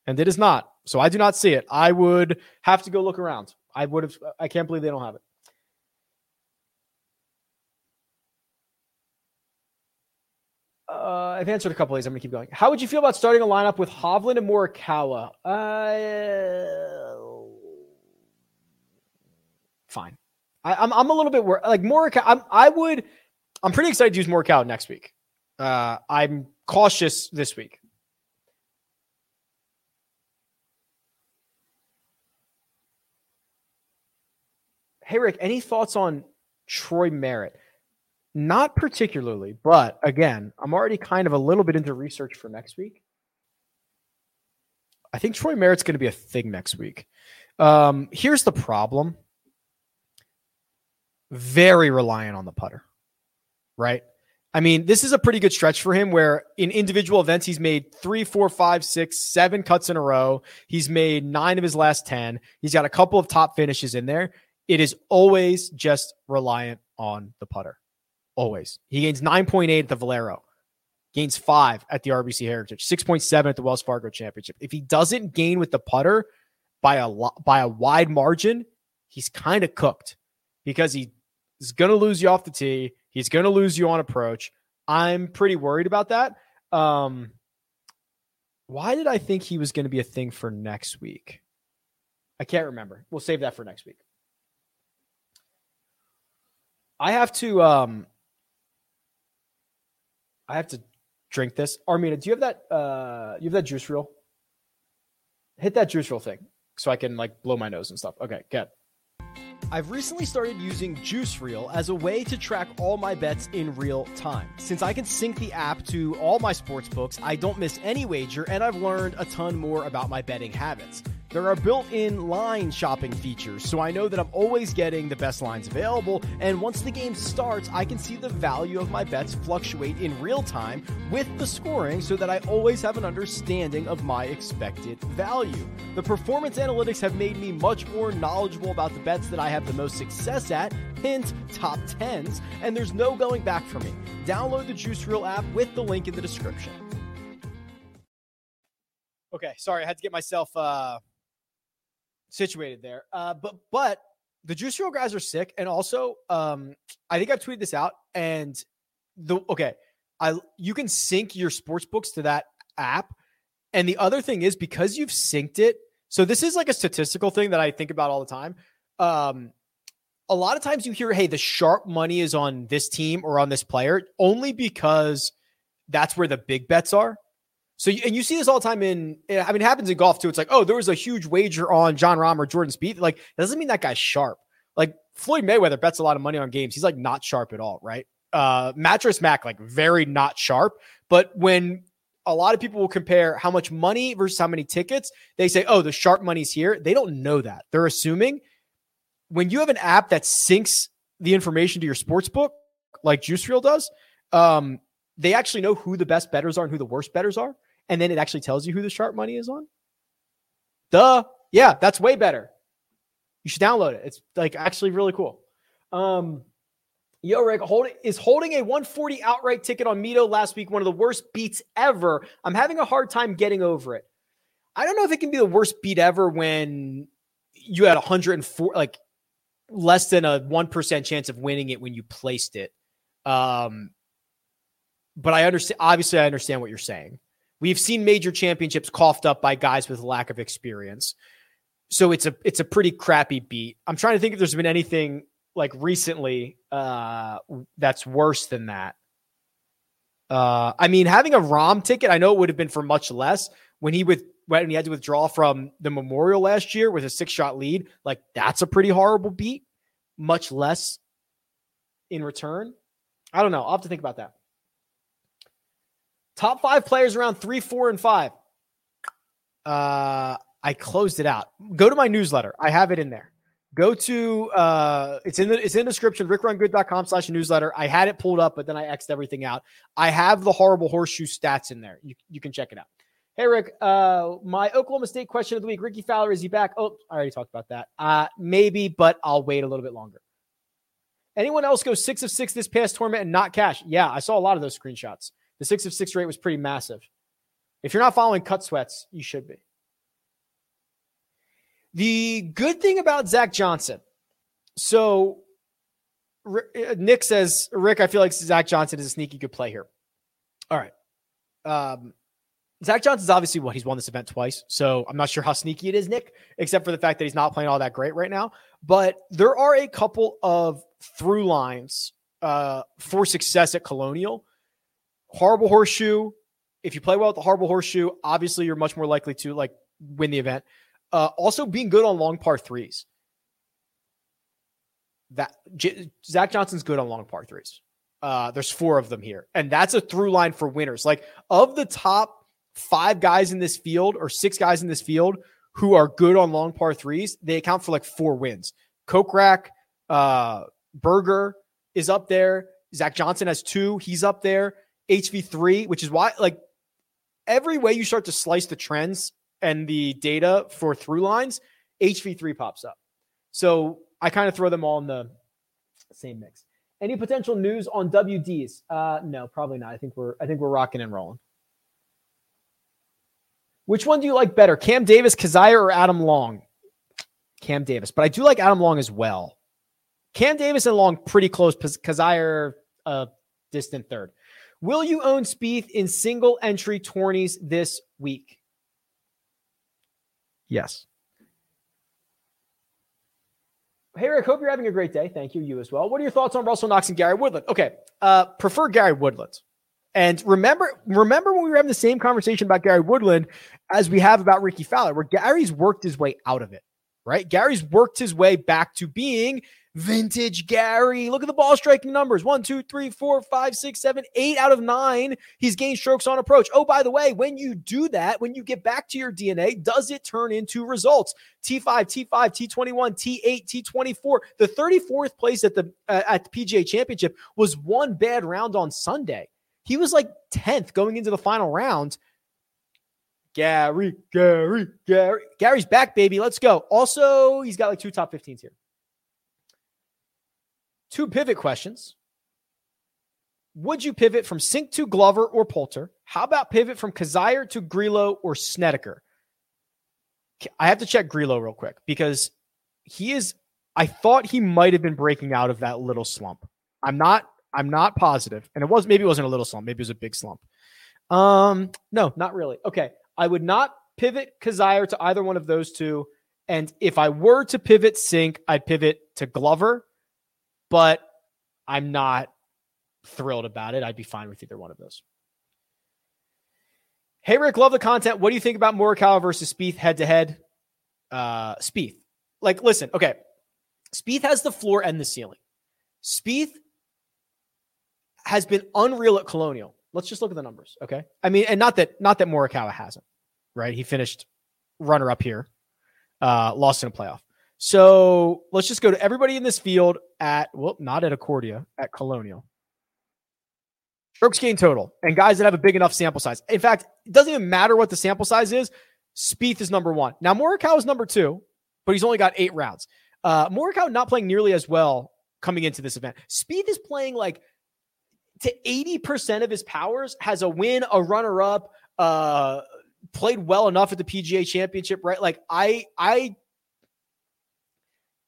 and it is not. So I do not see it. I would have to go look around. I would have. I can't believe they don't have it. Uh, I've answered a couple of these. I'm going to keep going. How would you feel about starting a lineup with Hovland and Morikawa? Uh, fine. I, I'm I'm a little bit worried. Like Morikawa, I'm, I would, I'm pretty excited to use Morikawa next week. Uh, I'm cautious this week. Hey, Rick, any thoughts on Troy Merritt? Not particularly, but again, I'm already kind of a little bit into research for next week. I think Troy Merritt's going to be a thing next week. Um, here's the problem. Very reliant on the putter, right? I mean, this is a pretty good stretch for him where in individual events, he's made three, four, five, six, seven cuts in a row. He's made nine of his last ten. He's got a couple of top finishes in there. It is always just reliant on the putter. Always. He gains nine point eight at the Valero, gains five at the R B C Heritage, six point seven at the Wells Fargo Championship. If he doesn't gain with the putter, by a lot, by a wide margin, he's kind of cooked because he is going to lose you off the tee. He's going to lose you on approach. I'm pretty worried about that. Um, why did I think he was going to be a thing for next week? I can't remember. We'll save that for next week. I have to, um, I have to drink this. Armina, do you have that, uh, you have that juice reel? Hit that juice reel thing so I can like blow my nose and stuff. Okay, good. I've recently started using Juice Reel as a way to track all my bets in real time. Since I can sync the app to all my sports books, I don't miss any wager, and I've learned a ton more about my betting habits. There are built-in line shopping features, so I know that I'm always getting the best lines available, and once the game starts, I can see the value of my bets fluctuate in real time with the scoring so that I always have an understanding of my expected value. The performance analytics have made me much more knowledgeable about the bets that I have the most success at, hint, top tens, and there's no going back for me. Download the Juice Reel app with the link in the description. Okay, sorry, I had to get myself... Uh... situated there. Uh, but, but the Juice Reel guys are sick. And also, um, I think I've tweeted this out and the, okay. I, you can sync your sports books to that app. And the other thing is because you've synced it. So this is like a statistical thing that I think about all the time. Um, a lot of times you hear, hey, the sharp money is on this team or on this player only because that's where the big bets are. So, and you see this all the time in, I mean, it happens in golf too. It's like, oh, there was a huge wager on John Rahm or Jordan Spieth. Like, that doesn't mean that guy's sharp. Like Floyd Mayweather bets a lot of money on games. He's like not sharp at all, right? Uh, Mattress Mac, like very not sharp. But when a lot of people will compare how much money versus how many tickets, they say, oh, the sharp money's here. They don't know that. They're assuming when you have an app that syncs the information to your sports book, like Juice Reel does, um, they actually know who the best bettors are and who the worst bettors are. And then it actually tells you who the sharp money is on. Duh. Yeah, that's way better. You should download it. It's like actually really cool. Um, Yo, Rick, hold, is holding a one forty outright ticket on Mito last week one of the worst beats ever? I'm having a hard time getting over it. I don't know if it can be the worst beat ever when you had one hundred four, like less than a one percent chance of winning it when you placed it. Um, but I understand, obviously I understand what you're saying. We've seen major championships coughed up by guys with lack of experience. So it's a it's a pretty crappy beat. I'm trying to think if there's been anything like recently uh, that's worse than that. Uh, I mean, having a ROM ticket, I know it would have been for much less when he with when he had to withdraw from the Memorial last year with a six shot lead. Like that's a pretty horrible beat, much less in return. I don't know. I'll have to think about that. Top five players around three, four, and five. Uh, I closed it out. Go to my newsletter. I have it in there. Go to uh, it's in the it's in the description. RickRunGood.com slash newsletter. I had it pulled up, but then I X'd everything out. I have the horrible horseshoe stats in there. You you can check it out. Hey Rick, uh, my Oklahoma State question of the week: Ricky Fowler, is he back? Oh, I already talked about that. Uh, maybe, but I'll wait a little bit longer. Anyone else go six of six this past tournament and not cash? Yeah, I saw a lot of those screenshots. The six of six rate was pretty massive. If you're not following Cut Sweats, you should be. The good thing about Zach Johnson. So Nick says, Rick, I feel like Zach Johnson is a sneaky good play here. All right. Um, Zach Johnson's obviously what he's won this event twice. So I'm not sure how sneaky it is, Nick, except for the fact that he's not playing all that great right now. But there are a couple of through lines uh, for success at Colonial. Horrible horseshoe. If you play well at the horrible horseshoe, obviously you're much more likely to like win the event. Uh, also being good on long par threes. That J- Zach Johnson's good on long par threes. Uh, there's four of them here. And that's a through line for winners. Like of the top five guys in this field or six guys in this field who are good on long par threes, they account for like four wins. Kokrak, uh, Berger is up there. Zach Johnson has two. He's up there. H V three, which is why like every way you start to slice the trends and the data for through lines, H V three pops up. So I kind of throw them all in the same mix. Any potential news on W Ds? Uh, no, probably not. I think we're, I think we're rocking and rolling. Which one do you like better? Cam Davis, Kazire, or Adam Long? Cam Davis. But I do like Adam Long as well. Cam Davis and Long pretty close because I are a distant third. Will you own Spieth in single entry tourneys this week? Yes. Hey, Rick, hope you're having a great day. Thank you. You as well. What are your thoughts on Russell Knox and Gary Woodland? Okay. Uh, prefer Gary Woodland. And remember, remember when we were having the same conversation about Gary Woodland as we have about Ricky Fowler, where Gary's worked his way out of it, right? Gary's worked his way back to being vintage Gary. Look at the ball striking numbers. One, two, three, four, five, six, seven, eight out of nine. He's gained strokes on approach. Oh, by the way, when you do that, when you get back to your D N A, does it turn into results? T five, T five, T twenty-one, T eight, T twenty-four. The thirty-fourth place at the, uh, at the P G A Championship was one bad round on Sunday. He was like tenth going into the final round. Gary, Gary, Gary. Gary's back, baby. Let's go. Also, he's got like two top fifteens here. Two pivot questions. Would you pivot from Sink to Glover or Poulter? How about pivot from Kazire to Grillo or Snedeker? I have to check Grillo real quick because he is, I thought he might have been breaking out of that little slump. I'm not, I'm not positive. And it was, maybe it wasn't a little slump. Maybe it was a big slump. Um, no, not really. Okay. I would not pivot Kazire to either one of those two. And if I were to pivot Sink, I'd pivot to Glover. But I'm not thrilled about it. I'd be fine with either one of those. Hey, Rick, love the content. What do you think about Morikawa versus Spieth head-to-head? Uh, Spieth. Like, listen, okay. Spieth has the floor and the ceiling. Spieth has been unreal at Colonial. Let's just look at the numbers, okay? I mean, and not that not that Morikawa hasn't, right? He finished runner-up here, uh, lost in a playoff. So let's just go to everybody in this field at, well, not at Accordia, at Colonial. Strokes gained total and guys that have a big enough sample size. In fact, it doesn't even matter what the sample size is. Spieth is number one. Now, Morikawa is number two, but he's only got eight rounds. Uh, Morikawa not playing nearly as well coming into this event. Spieth is playing like to eighty percent of his powers, has a win, a runner-up, uh, played well enough at the P G A Championship, right? Like, I, I,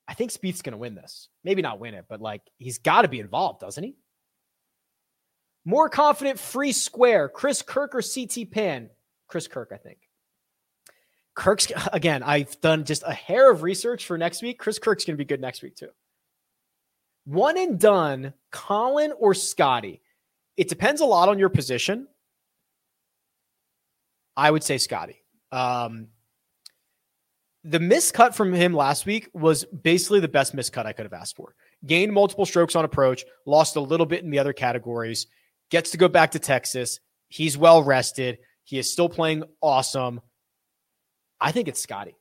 I think Spieth's going to win this. Maybe not win it, but like he's got to be involved, doesn't he? More confident free square, Chris Kirk or C T Pan? Chris Kirk, I think. Kirk's, again, I've done just a hair of research for next week. Chris Kirk's going to be good next week too. One and done, Collin or Scotty? It depends a lot on your position. I would say Scotty. Um, The miscut from him last week was basically the best miscut I could have asked for. Gained multiple strokes on approach, lost a little bit in the other categories, gets to go back to Texas. He's well rested. He is still playing awesome. I think it's Scotty,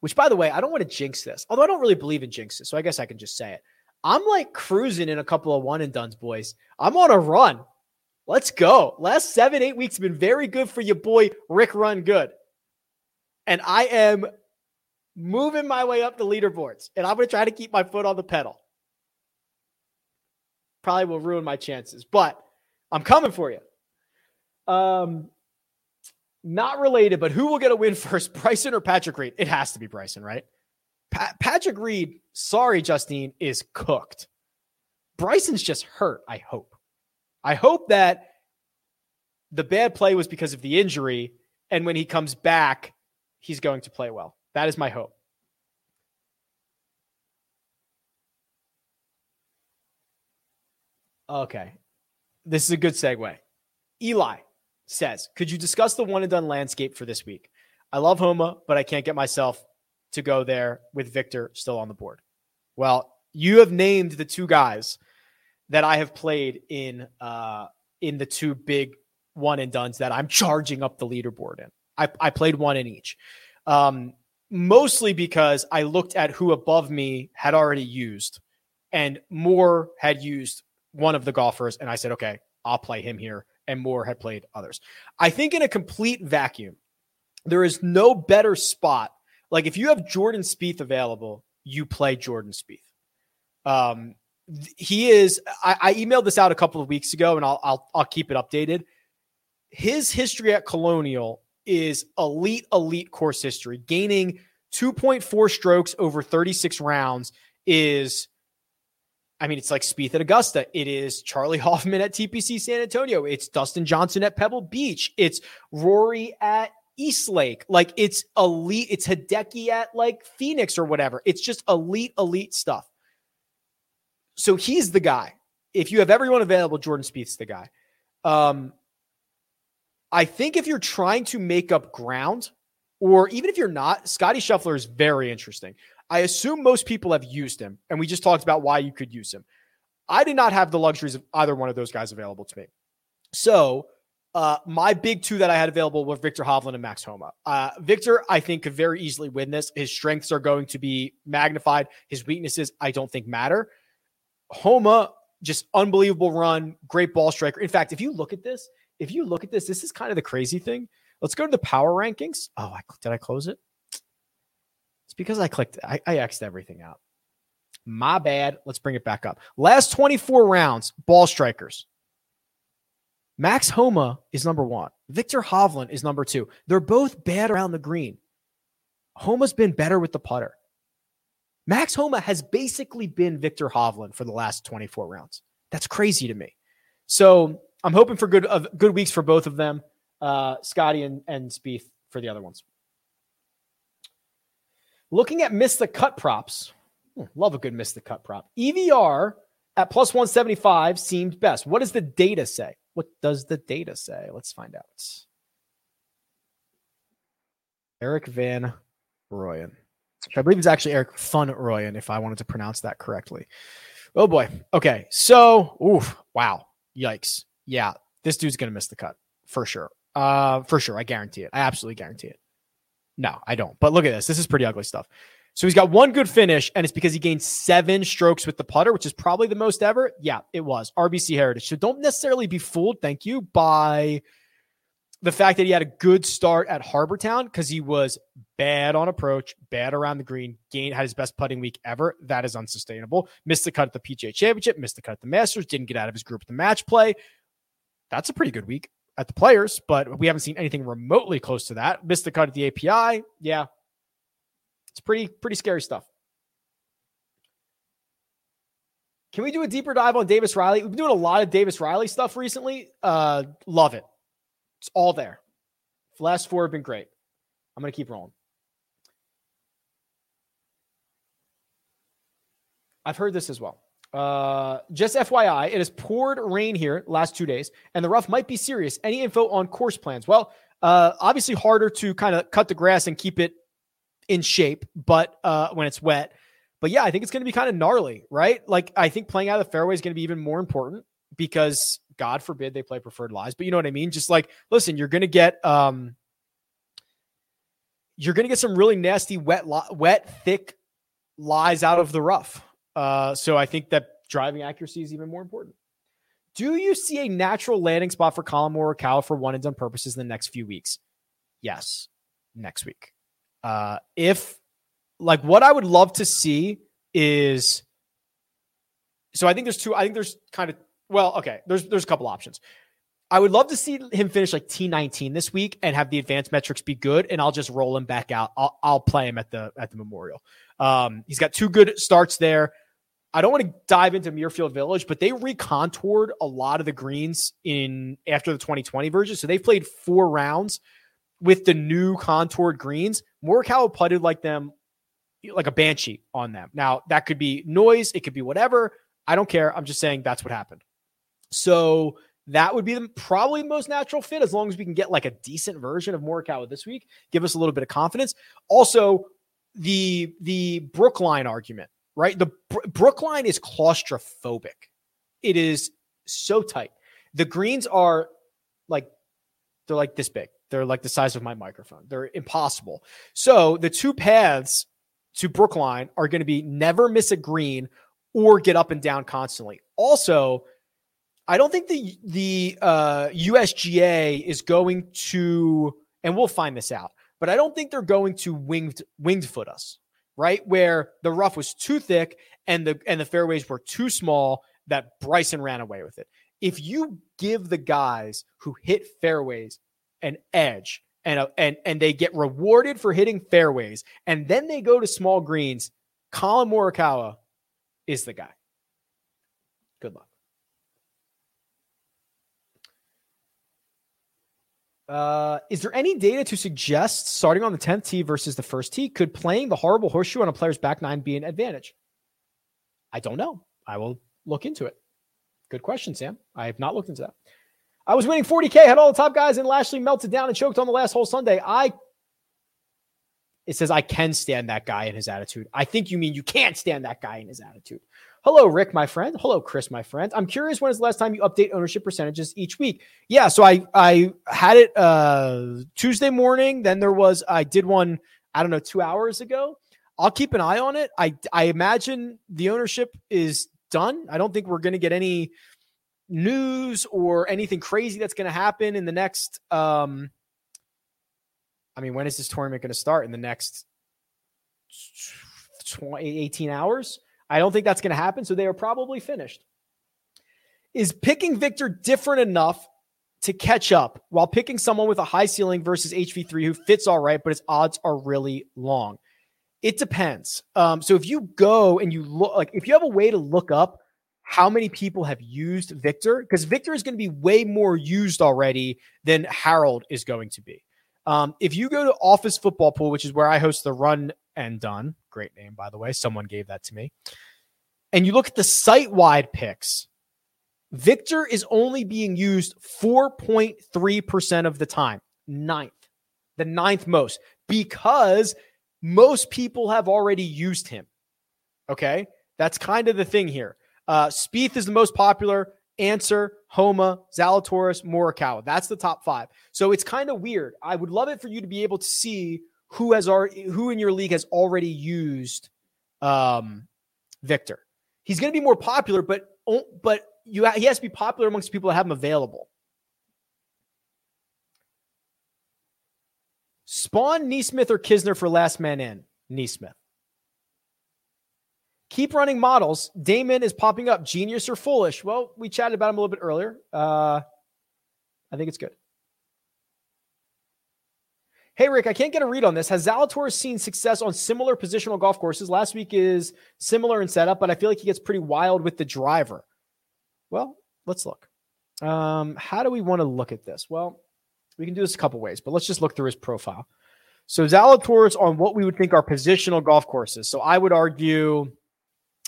which, by the way, I don't want to jinx this, although I don't really believe in jinxes, so I guess I can just say it. I'm like cruising in a couple of one and dones, boys. I'm on a run. Let's go. Last seven, eight weeks have been very good for your boy, Rick Run Good. And I am moving my way up the leaderboards, and I'm going to try to keep my foot on the pedal. Probably will ruin my chances, but I'm coming for you. Um, not related, but who will get a win first, Bryson or Patrick Reed? It has to be Bryson, right? Pa- Patrick Reed, sorry, Justine, is cooked. Bryson's just hurt, I hope. I hope that the bad play was because of the injury, and when he comes back, he's going to play well. That is my hope. Okay. This is a good segue. Eli says, could you discuss the one and done landscape for this week? I love Homa, but I can't get myself to go there with Victor still on the board. Well, you have named the two guys that I have played in, uh, in the two big one and dones that I'm charging up the leaderboard in. I, I played one in each. Um, Mostly because I looked at who above me had already used, and Moore had used one of the golfers, and I said, okay, I'll play him here, and Moore had played others. I think in a complete vacuum, there is no better spot. Like, if you have Jordan Spieth available, you play Jordan Spieth. Um, he is – I emailed this out a couple of weeks ago, and I'll, I'll, I'll keep it updated. His history at Colonial – is elite, elite course history, gaining two point four strokes over thirty-six rounds is, I mean, it's like Spieth at Augusta. It is Charlie Hoffman at T P C San Antonio. It's Dustin Johnson at Pebble Beach. It's Rory at Eastlake. Like, it's elite. It's Hideki at like Phoenix or whatever. It's just elite, elite stuff. So he's the guy. If you have everyone available, Jordan Spieth's the guy. Um, I think if you're trying to make up ground, or even if you're not, Scotty Scheffler is very interesting. I assume most people have used him, and we just talked about why you could use him. I did not have the luxuries of either one of those guys available to me. So uh, my big two that I had available were Victor Hovland and Max Homa. Uh, Victor, I think, could very easily win this. His strengths are going to be magnified. His weaknesses, I don't think, matter. Homa, just unbelievable run, great ball striker. In fact, if you look at this, if you look at this, this is kind of the crazy thing. Let's go to the power rankings. Oh, I, did I close it? It's because I clicked. I, I X'd everything out. My bad. Let's bring it back up. Last twenty-four rounds, ball strikers. Max Homa is number one. Victor Hovland is number two. They're both bad around the green. Homa's been better with the putter. Max Homa has basically been Victor Hovland for the last twenty-four rounds. That's crazy to me. So I'm hoping for good, uh, good weeks for both of them. Uh, Scotty and, and Spieth for the other ones. Looking at miss the cut props. Hmm, love a good miss the cut prop. E V R at plus one seventy-five seems best. What does the data say? What does the data say? Let's find out. Eric Van Rooyen. I believe it's actually Eric Van Rooyen if I wanted to pronounce that correctly. Oh boy. Okay. So, oof, wow. Yikes. Yeah. This dude's going to miss the cut for sure. Uh, for sure. I guarantee it. I absolutely guarantee it. No, I don't. But look at this. This is pretty ugly stuff. So he's got one good finish, and it's because he gained seven strokes with the putter, which is probably the most ever. Yeah, it was. R B C Heritage. So don't necessarily be fooled, thank you, by the fact that he had a good start at Harbortown, because he was bad on approach, bad around the green, gained, had his best putting week ever. That is unsustainable. Missed the cut at the P G A Championship, missed the cut at the Masters, didn't get out of his group at the match play. That's a pretty good week at the Players, but we haven't seen anything remotely close to that. Missed the cut at the A P I. Yeah. It's pretty, pretty scary stuff. Can we do a deeper dive on Davis Riley? We've been doing a lot of Davis Riley stuff recently. Uh, love it. It's all there. The last four have been great. I'm going to keep rolling. I've heard this as well. Uh, just F Y I, it has poured rain here last two days, and the rough might be serious. Any info on course plans? Well, uh, obviously harder to kind of cut the grass and keep it in shape, but uh, when it's wet. But yeah, I think it's going to be kind of gnarly, right? Like, I think playing out of the fairway is going to be even more important because, God forbid, they play preferred lies. But you know what I mean? Just like, listen, you're going to get um, you're going to get some really nasty, wet, li- wet, thick lies out of the rough. Uh, so I think that driving accuracy is even more important. Do you see a natural landing spot for Collin Morikawa for one and done purposes in the next few weeks? Yes, next week. Uh, if like what I would love to see is, so I think there's two, I think there's kind of, well, okay, there's, there's a couple options. I would love to see him finish like T nineteen this week and have the advanced metrics be good, and I'll just roll him back out. I'll, I'll play him at the, at the Memorial. Um, he's got two good starts there. I don't want to dive into Muirfield Village, but they recontoured a lot of the greens in after the twenty twenty version. So they've played four rounds with the new contoured greens. Morikawa putted like them, like a banshee on them. Now that could be noise. It could be whatever. I don't care. I'm just saying that's what happened. So that would be the probably most natural fit, as long as we can get like a decent version of Morikawa this week, give us a little bit of confidence. Also the, the Brookline argument, right? The Brookline is claustrophobic. It is so tight. The greens are like, they're like this big. They're like the size of my microphone. They're impossible. So the two paths to Brookline are going to be never miss a green or get up and down constantly. Also, I don't think the, the uh, U S G A is going to, and we'll find this out, but I don't think they're going to winged winged foot us, right? Where the rough was too thick and the and the fairways were too small that Bryson ran away with it. If you give the guys who hit fairways an edge and and and they get rewarded for hitting fairways, and then they go to small greens, Collin Morikawa is the guy. Good luck. Uh, is there any data to suggest starting on the tenth tee versus the first tee? Could playing the horrible horseshoe on a player's back nine be an advantage? I don't know. I will look into it. Good question, Sam. I have not looked into that. I was winning forty K, had all the top guys, and Lashley melted down and choked on the last hole Sunday. I, it says I can stand that guy and his attitude. I think you mean you can't stand that guy and his attitude. Hello, Rick, my friend. Hello, Chris, my friend. I'm curious, when is the last time you update ownership percentages each week? Yeah, so I I had it uh, Tuesday morning. Then there was, I did one, I don't know, two hours ago. I'll keep an eye on it. I, I imagine the ownership is done. I don't think we're going to get any news or anything crazy that's going to happen in the next, um, I mean, when is this tournament going to start? In the next twenty, eighteen hours? I don't think that's going to happen, so they are probably finished. Is picking Victor different enough to catch up while picking someone with a high ceiling versus H V three who fits all right, but his odds are really long? It depends. Um, so if you go and you look, like if you have a way to look up how many people have used Victor, because Victor is going to be way more used already than Harold is going to be. Um, if you go to Office Football Pool, which is where I host the Run and Done, great name, by the way, someone gave that to me, and you look at the site-wide picks, Victor is only being used four point three percent of the time, ninth, the ninth most, because most people have already used him. Okay? That's kind of the thing here. Uh, Spieth is the most popular, Ancer, Homa, Zalatoris, Morikawa. That's the top five. So it's kind of weird. I would love it for you to be able to see who has already, who in your league has already used um, Victor. He's going to be more popular, but but you he has to be popular amongst people that have him available. Spawn, Neesmith, or Kisner for last man in? Neesmith. Keep running models. Damon is popping up. Genius or foolish? Well, we chatted about him a little bit earlier. Uh, I think it's good. Hey, Rick, I can't get a read on this. Has Zalatoris seen success on similar positional golf courses? Last week is similar in setup, but I feel like he gets pretty wild with the driver. Well, let's look. Um, how do we want to look at this? Well, we can do this a couple ways, but let's just look through his profile. So Zalatoris on what we would think are positional golf courses. So I would argue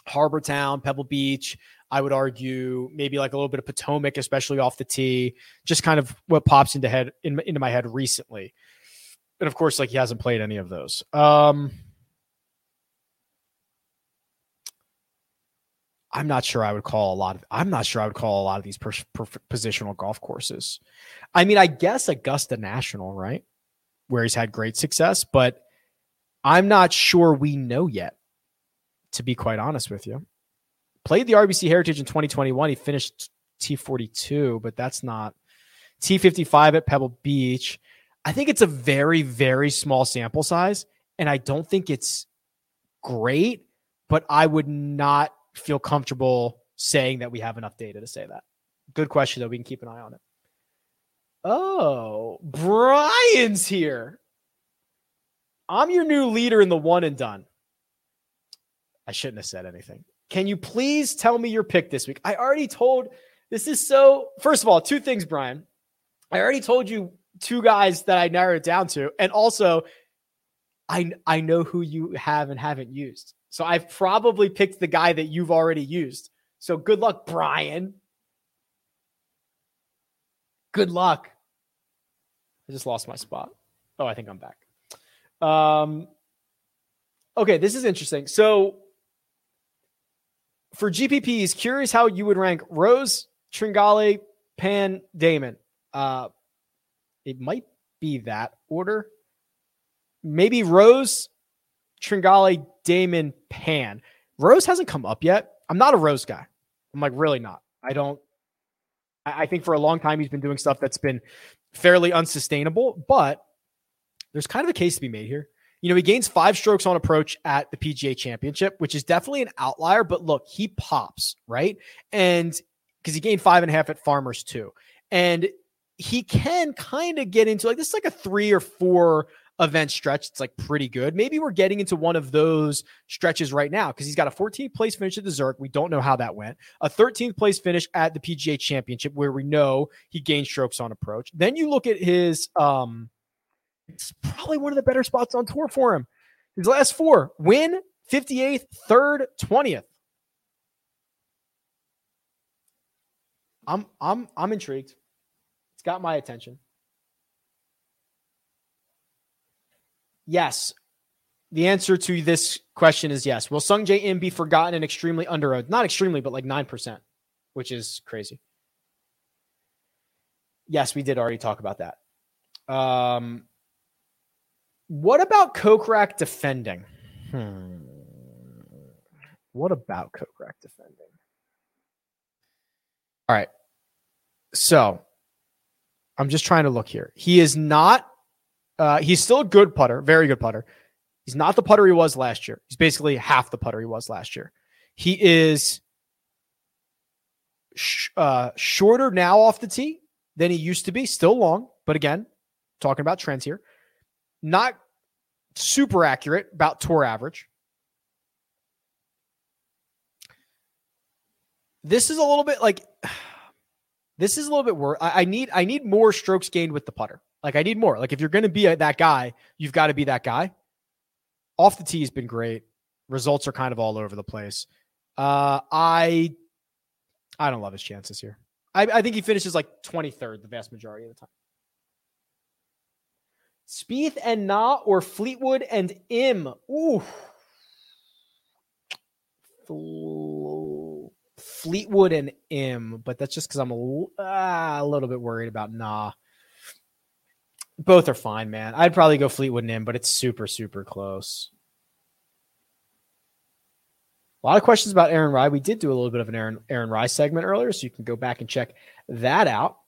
Harbor Town, Pebble Beach. I would argue maybe like a little bit of Potomac, especially off the tee. Just kind of what pops into head in, into my head recently. And of course, like he hasn't played any of those. Um, I'm not sure I would call a lot of, I'm not sure I would call a lot of these per, per, positional golf courses. I mean, I guess Augusta National, right? Where he's had great success, but I'm not sure we know yet, to be quite honest with you. Played the R B C Heritage in twenty twenty-one. He finished T forty-two, but that's not T fifty-five at Pebble Beach. I think it's a very, very small sample size, and I don't think it's great, but I would not feel comfortable saying that we have enough data to say that. Good question, though. We can keep an eye on it. Oh, Brian's here. I'm your new leader in the one and done. I shouldn't have said anything. Can you please tell me your pick this week? I already told, this is so, first of all, two things, Brian. I already told you two guys that I narrowed it down to. And also, I I know who you have and haven't used. So I've probably picked the guy that you've already used. So good luck, Brian. Good luck. I just lost my spot. Oh, I think I'm back. Um, okay, this is interesting. So for G P Ps, curious how you would rank Rose, Tringale, Pan, Damon. Uh, It might be that order. Maybe Rose, Tringale, Damon, Pan. Rose hasn't come up yet. I'm not a Rose guy. I'm like, really not. I don't. I think for a long time, he's been doing stuff that's been fairly unsustainable, but there's kind of a case to be made here. You know, he gains five strokes on approach at the P G A Championship, which is definitely an outlier, but look, he pops, right? And because he gained five and a half at Farmers too. And he can kind of get into like, this is like a three or four event stretch. It's like pretty good. Maybe we're getting into one of those stretches right now because he's got a fourteenth place finish at the Zurich. We don't know how that went. A thirteenth place finish at the P G A Championship where we know he gained strokes on approach. Then you look at his, um, it's probably one of the better spots on tour for him. His last four: win, fifty-eighth, third, twentieth. I'm I'm I'm intrigued. It's got my attention. Yes. The answer to this question is yes. Will Sungjae Im be forgotten and extremely under-owned? Not extremely, but like nine percent, which is crazy. Yes, we did already talk about that. Um, what about Kokrak defending? Hmm. What about Kokrak defending? All right. So I'm just trying to look here. He is not... Uh, he's still a good putter, very good putter. He's not the putter he was last year. He's basically half the putter he was last year. He is sh- uh, shorter now off the tee than he used to be. Still long, but again, talking about trends here. Not super accurate, about tour average. This is a little bit like... This is a little bit worse. I, I need I need more strokes gained with the putter. Like, I need more. Like, if you're going to be a, that guy, you've got to be that guy. Off the tee has been great. Results are kind of all over the place. Uh, I I don't love his chances here. I, I think he finishes, like, twenty-third the vast majority of the time. Spieth and Na or Fleetwood and Im? Ooh. Fleetwood and Im, but that's just because I'm a, uh, a little bit worried about Nah. Both are fine, man. I'd probably go Fleetwood and Im, but it's super, super close. A lot of questions about Aaron Rye. We did do a little bit of an Aaron, Aaron Rye segment earlier, so you can go back and check that out.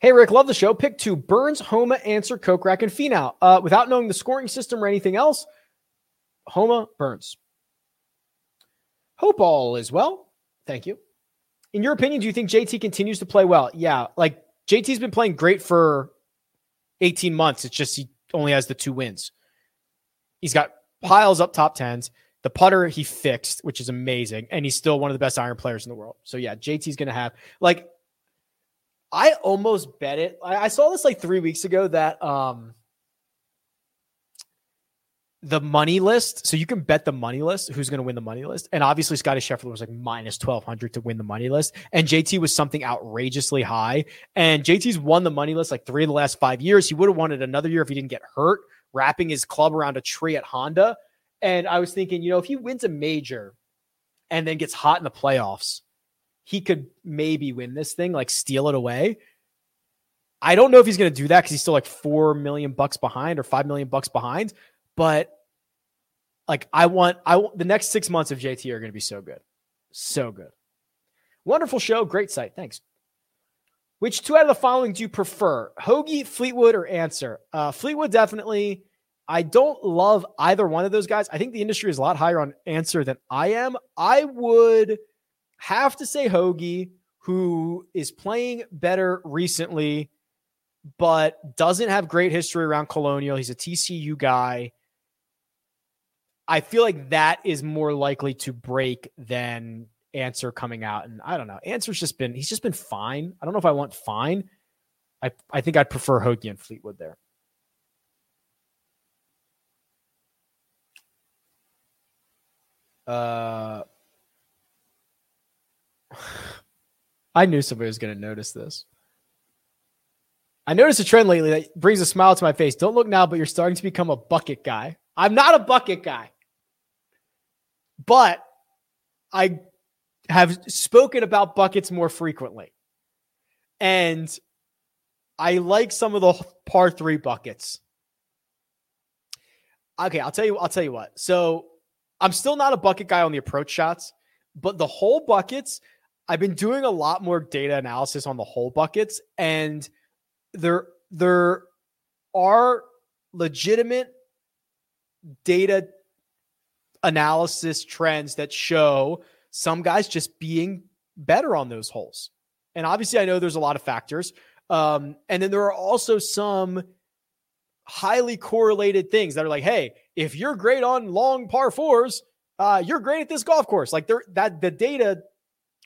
Hey, Rick, love the show. Pick two: Burns, Homa, Ancer, Kokrak, and Finau. Uh, without knowing the scoring system or anything else, Homa, Burns. Hope all is well. Thank you. In your opinion, do you think J T continues to play well? Yeah, like J T's been playing great for eighteen months. It's just he only has the two wins. He's got piles up top tens. The putter he fixed, which is amazing. And he's still one of the best iron players in the world. So yeah, J T's going to have, like, I almost bet it. I, I saw this like three weeks ago that um, the money list. So you can bet the money list, who's going to win the money list. And obviously Scotty Scheffler was like minus twelve hundred to win the money list. And J T was something outrageously high. And J T's won the money list like three of the last five years. He would have won it another year if he didn't get hurt, wrapping his club around a tree at Honda. And I was thinking, you know, if he wins a major and then gets hot in the playoffs, he could maybe win this thing, like steal it away. I don't know if he's going to do that because he's still like four million bucks behind or five million bucks behind. But like, I want, I want the next six months of J T are going to be so good. So good. Wonderful show. Great site. Thanks. Which two out of the following do you prefer? Hoagie, Fleetwood, or Ancer? Uh, Fleetwood, definitely. I don't love either one of those guys. I think the industry is a lot higher on Ancer than I am. I would have to say Hoagie, who is playing better recently, but doesn't have great history around Colonial. He's a T C U guy. I feel like that is more likely to break than Ancer coming out. And I don't know. Ancer's just been, he's just been fine. I don't know if I want fine. I, I think I'd prefer Hoagie and Fleetwood there. Uh, I knew somebody was going to notice this. I noticed a trend lately that brings a smile to my face. Don't look now, but you're starting to become a bucket guy. I'm not a bucket guy, but I have spoken about buckets more frequently. And I like some of the par three buckets. Okay, I'll tell you, I'll tell you what. So I'm still not a bucket guy on the approach shots, but the hole buckets, I've been doing a lot more data analysis on the hole buckets, and there, there are legitimate data analysis trends that show some guys just being better on those holes. And obviously I know there's a lot of factors. Um, and then there are also some highly correlated things that are like, hey, if you're great on long par fours, uh, you're great at this golf course. Like there, that the data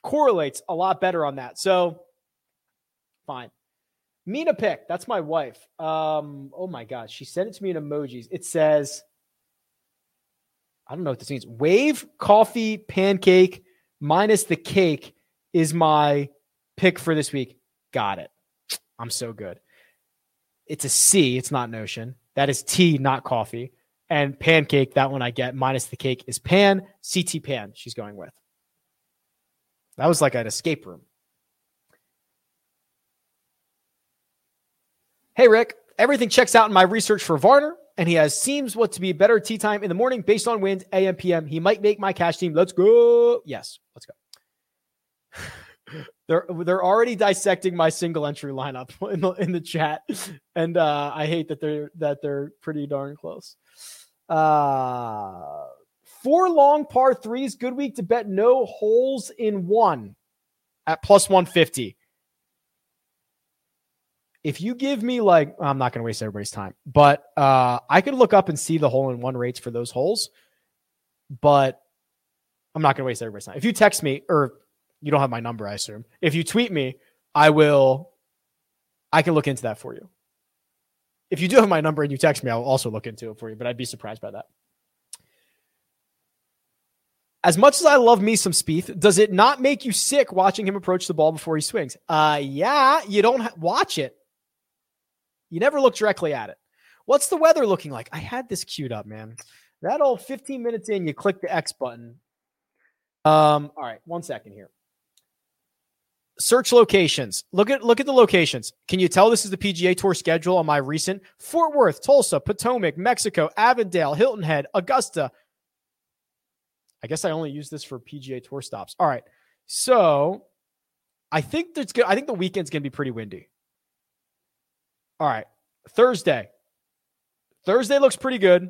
correlates a lot better on that. So fine. Mina Pick, that's my wife. Um, oh my God. She sent it to me in emojis. It says, I don't know what this means. Wave coffee pancake minus the cake is my pick for this week. Got it. I'm so good. It's a C. It's not Notion. That is tea, not coffee. And pancake, that one I get, minus the cake is Pan. C T Pan, she's going with. That was like an escape room. Hey, Rick, everything checks out in my research for Varner, and he has seems what to be better tee time in the morning based on wind, A M P M. He might make my cash team. Let's go. Yes, let's go. they're, they're already dissecting my single entry lineup in the, in the chat, and uh, I hate that they're, that they're pretty darn close. Uh, four long par threes. Good week to bet no holes in one at plus one fifty. If you give me like, I'm not going to waste everybody's time, but uh, I could look up and see the hole in one rates for those holes, but I'm not going to waste everybody's time. If you text me, or you don't have my number, I assume. If you tweet me, I will, I can look into that for you. If you do have my number and you text me, I'll also look into it for you, but I'd be surprised by that. As much as I love me some Spieth, does it not make you sick watching him approach the ball before he swings? Uh, yeah, you don't ha- watch it. You never look directly at it. What's the weather looking like? I had this queued up, man. That old fifteen minutes in, you click the X button. Um, all right, one second here. Search locations. Look at look at the locations. Can you tell this is the P G A Tour schedule on my recent? Fort Worth, Tulsa, Potomac, Mexico, Avondale, Hilton Head, Augusta. I guess I only use this for P G A Tour stops. All right, so I think that's good. I think the weekend's gonna be pretty windy. All right. Thursday. Thursday looks pretty good.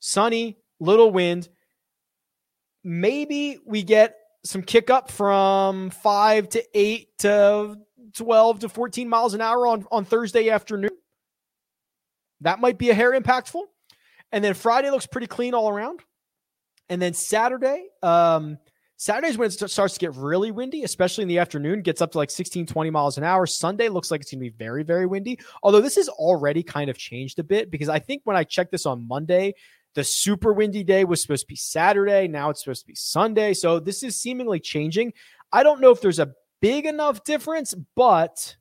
Sunny, little wind. Maybe we get some kick up from five to eight to twelve to fourteen miles an hour on, on Thursday afternoon. That might be a hair impactful. And then Friday looks pretty clean all around. And then Saturday, um, Saturday's when it starts to get really windy, especially in the afternoon, gets up to like sixteen, twenty miles an hour. Sunday looks like it's going to be very, very windy. Although this has already kind of changed a bit, because I think when I checked this on Monday, the super windy day was supposed to be Saturday. Now it's supposed to be Sunday. So this is seemingly changing. I don't know if there's a big enough difference, but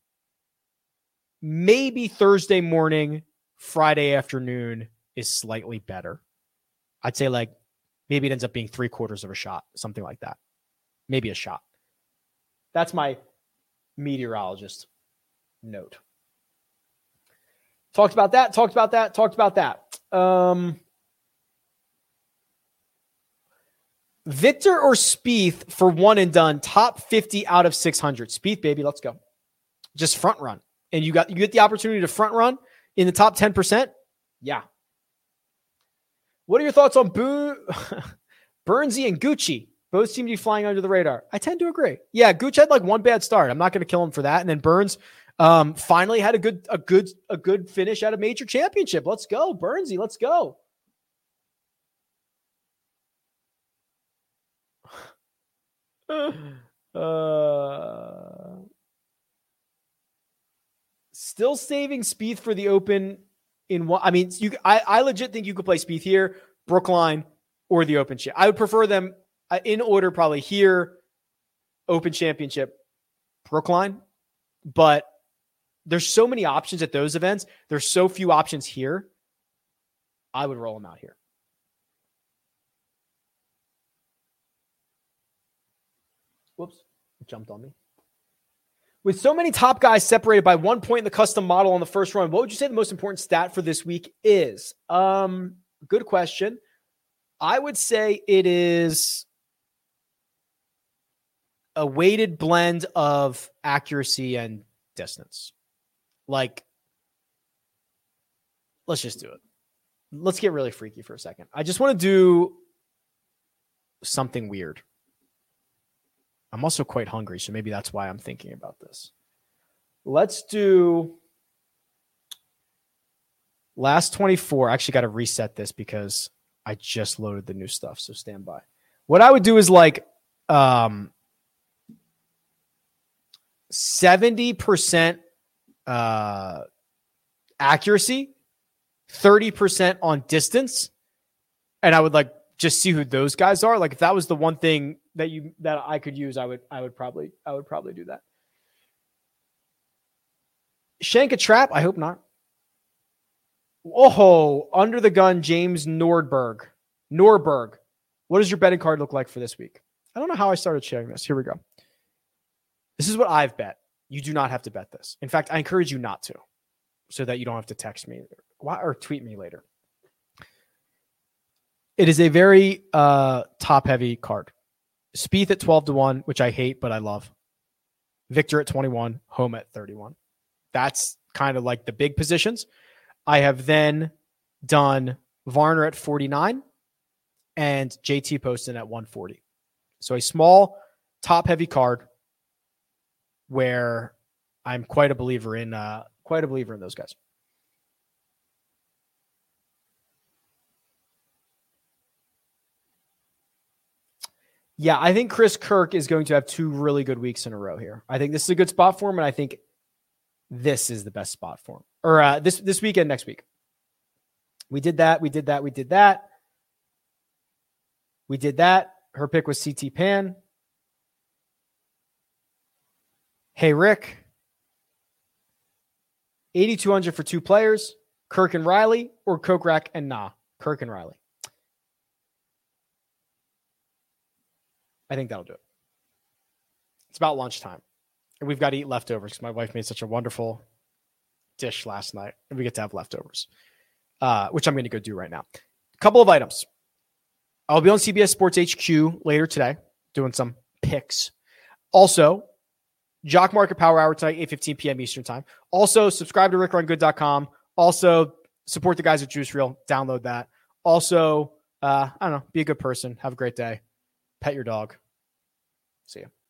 maybe Thursday morning, Friday afternoon is slightly better. I'd say like, maybe it ends up being three quarters of a shot, something like that. Maybe a shot. That's my meteorologist note. Talked about that, talked about that, talked about that. Um, Victor or Spieth for one and done, top fifty out of six hundred. Spieth, baby, let's go. Just front run. And you got you get the opportunity to front run in the top ten percent. Yeah. What are your thoughts on Bo- Bernsey and Gucci? Both seem to be flying under the radar. I tend to agree. Yeah, Gucci had like one bad start. I'm not going to kill him for that. And then Burns um, finally had a good, a good, a good finish at a major championship. Let's go, Bernsey. Let's go. uh, still saving Spieth for the Open. In one, I mean, you, I, I legit think you could play Spieth here, Brookline, or the Open Championship. I would prefer them uh, in order, probably here, Open Championship, Brookline. But there's so many options at those events. There's so few options here. I would roll them out here. Whoops, it jumped on me. With so many top guys separated by one point in the custom model on the first run, what would you say the most important stat for this week is? Um, good question. I would say it is a weighted blend of accuracy and distance. Like, let's just do it. Let's get really freaky for a second. I just want to do something weird. I'm also quite hungry, so maybe that's why I'm thinking about this. Let's do last twenty-four. I actually got to reset this because I just loaded the new stuff, so stand by. What I would do is like um, seventy percent uh, accuracy, thirty percent on distance, and I would like just see who those guys are. Like if that was the one thing that you that I could use, I would I would probably I would probably do that. Shank a trap? I hope not. Oh, under the gun, James Nordberg. Norberg. What does your betting card look like for this week? I don't know how I started sharing this. Here we go. This is what I've bet. You do not have to bet this. In fact, I encourage you not to so that you don't have to text me or tweet me later. It is a very uh, top-heavy card. Spieth at twelve to one, which I hate, but I love. Victor at twenty-one, Homa at thirty-one. That's kind of like the big positions. I have then done Varner at forty-nine and J T Poston at one forty. So a small, top-heavy card where I'm quite a believer in uh, quite a believer in those guys. Yeah, I think Chris Kirk is going to have two really good weeks in a row here. I think this is a good spot for him, and I think this is the best spot for him. Or uh, this this weekend, next week. We did that, we did that, we did that. We did that. Her pick was C T Pan. Hey, Rick. eighty-two hundred for two players, Kirk and Riley, or Kokrak and Nah, Kirk and Riley. I think that'll do it. It's about lunchtime. And we've got to eat leftovers because my wife made such a wonderful dish last night. And we get to have leftovers, uh, which I'm going to go do right now. A couple of items. I'll be on C B S Sports H Q later today doing some picks. Also, Jock Market Power Hour tonight, eight fifteen p.m. Eastern Time. Also, subscribe to Rick Run Good dot com. Also, support the guys at Juice Reel. Download that. Also, uh, I don't know, be a good person. Have a great day. Pet your dog. See ya.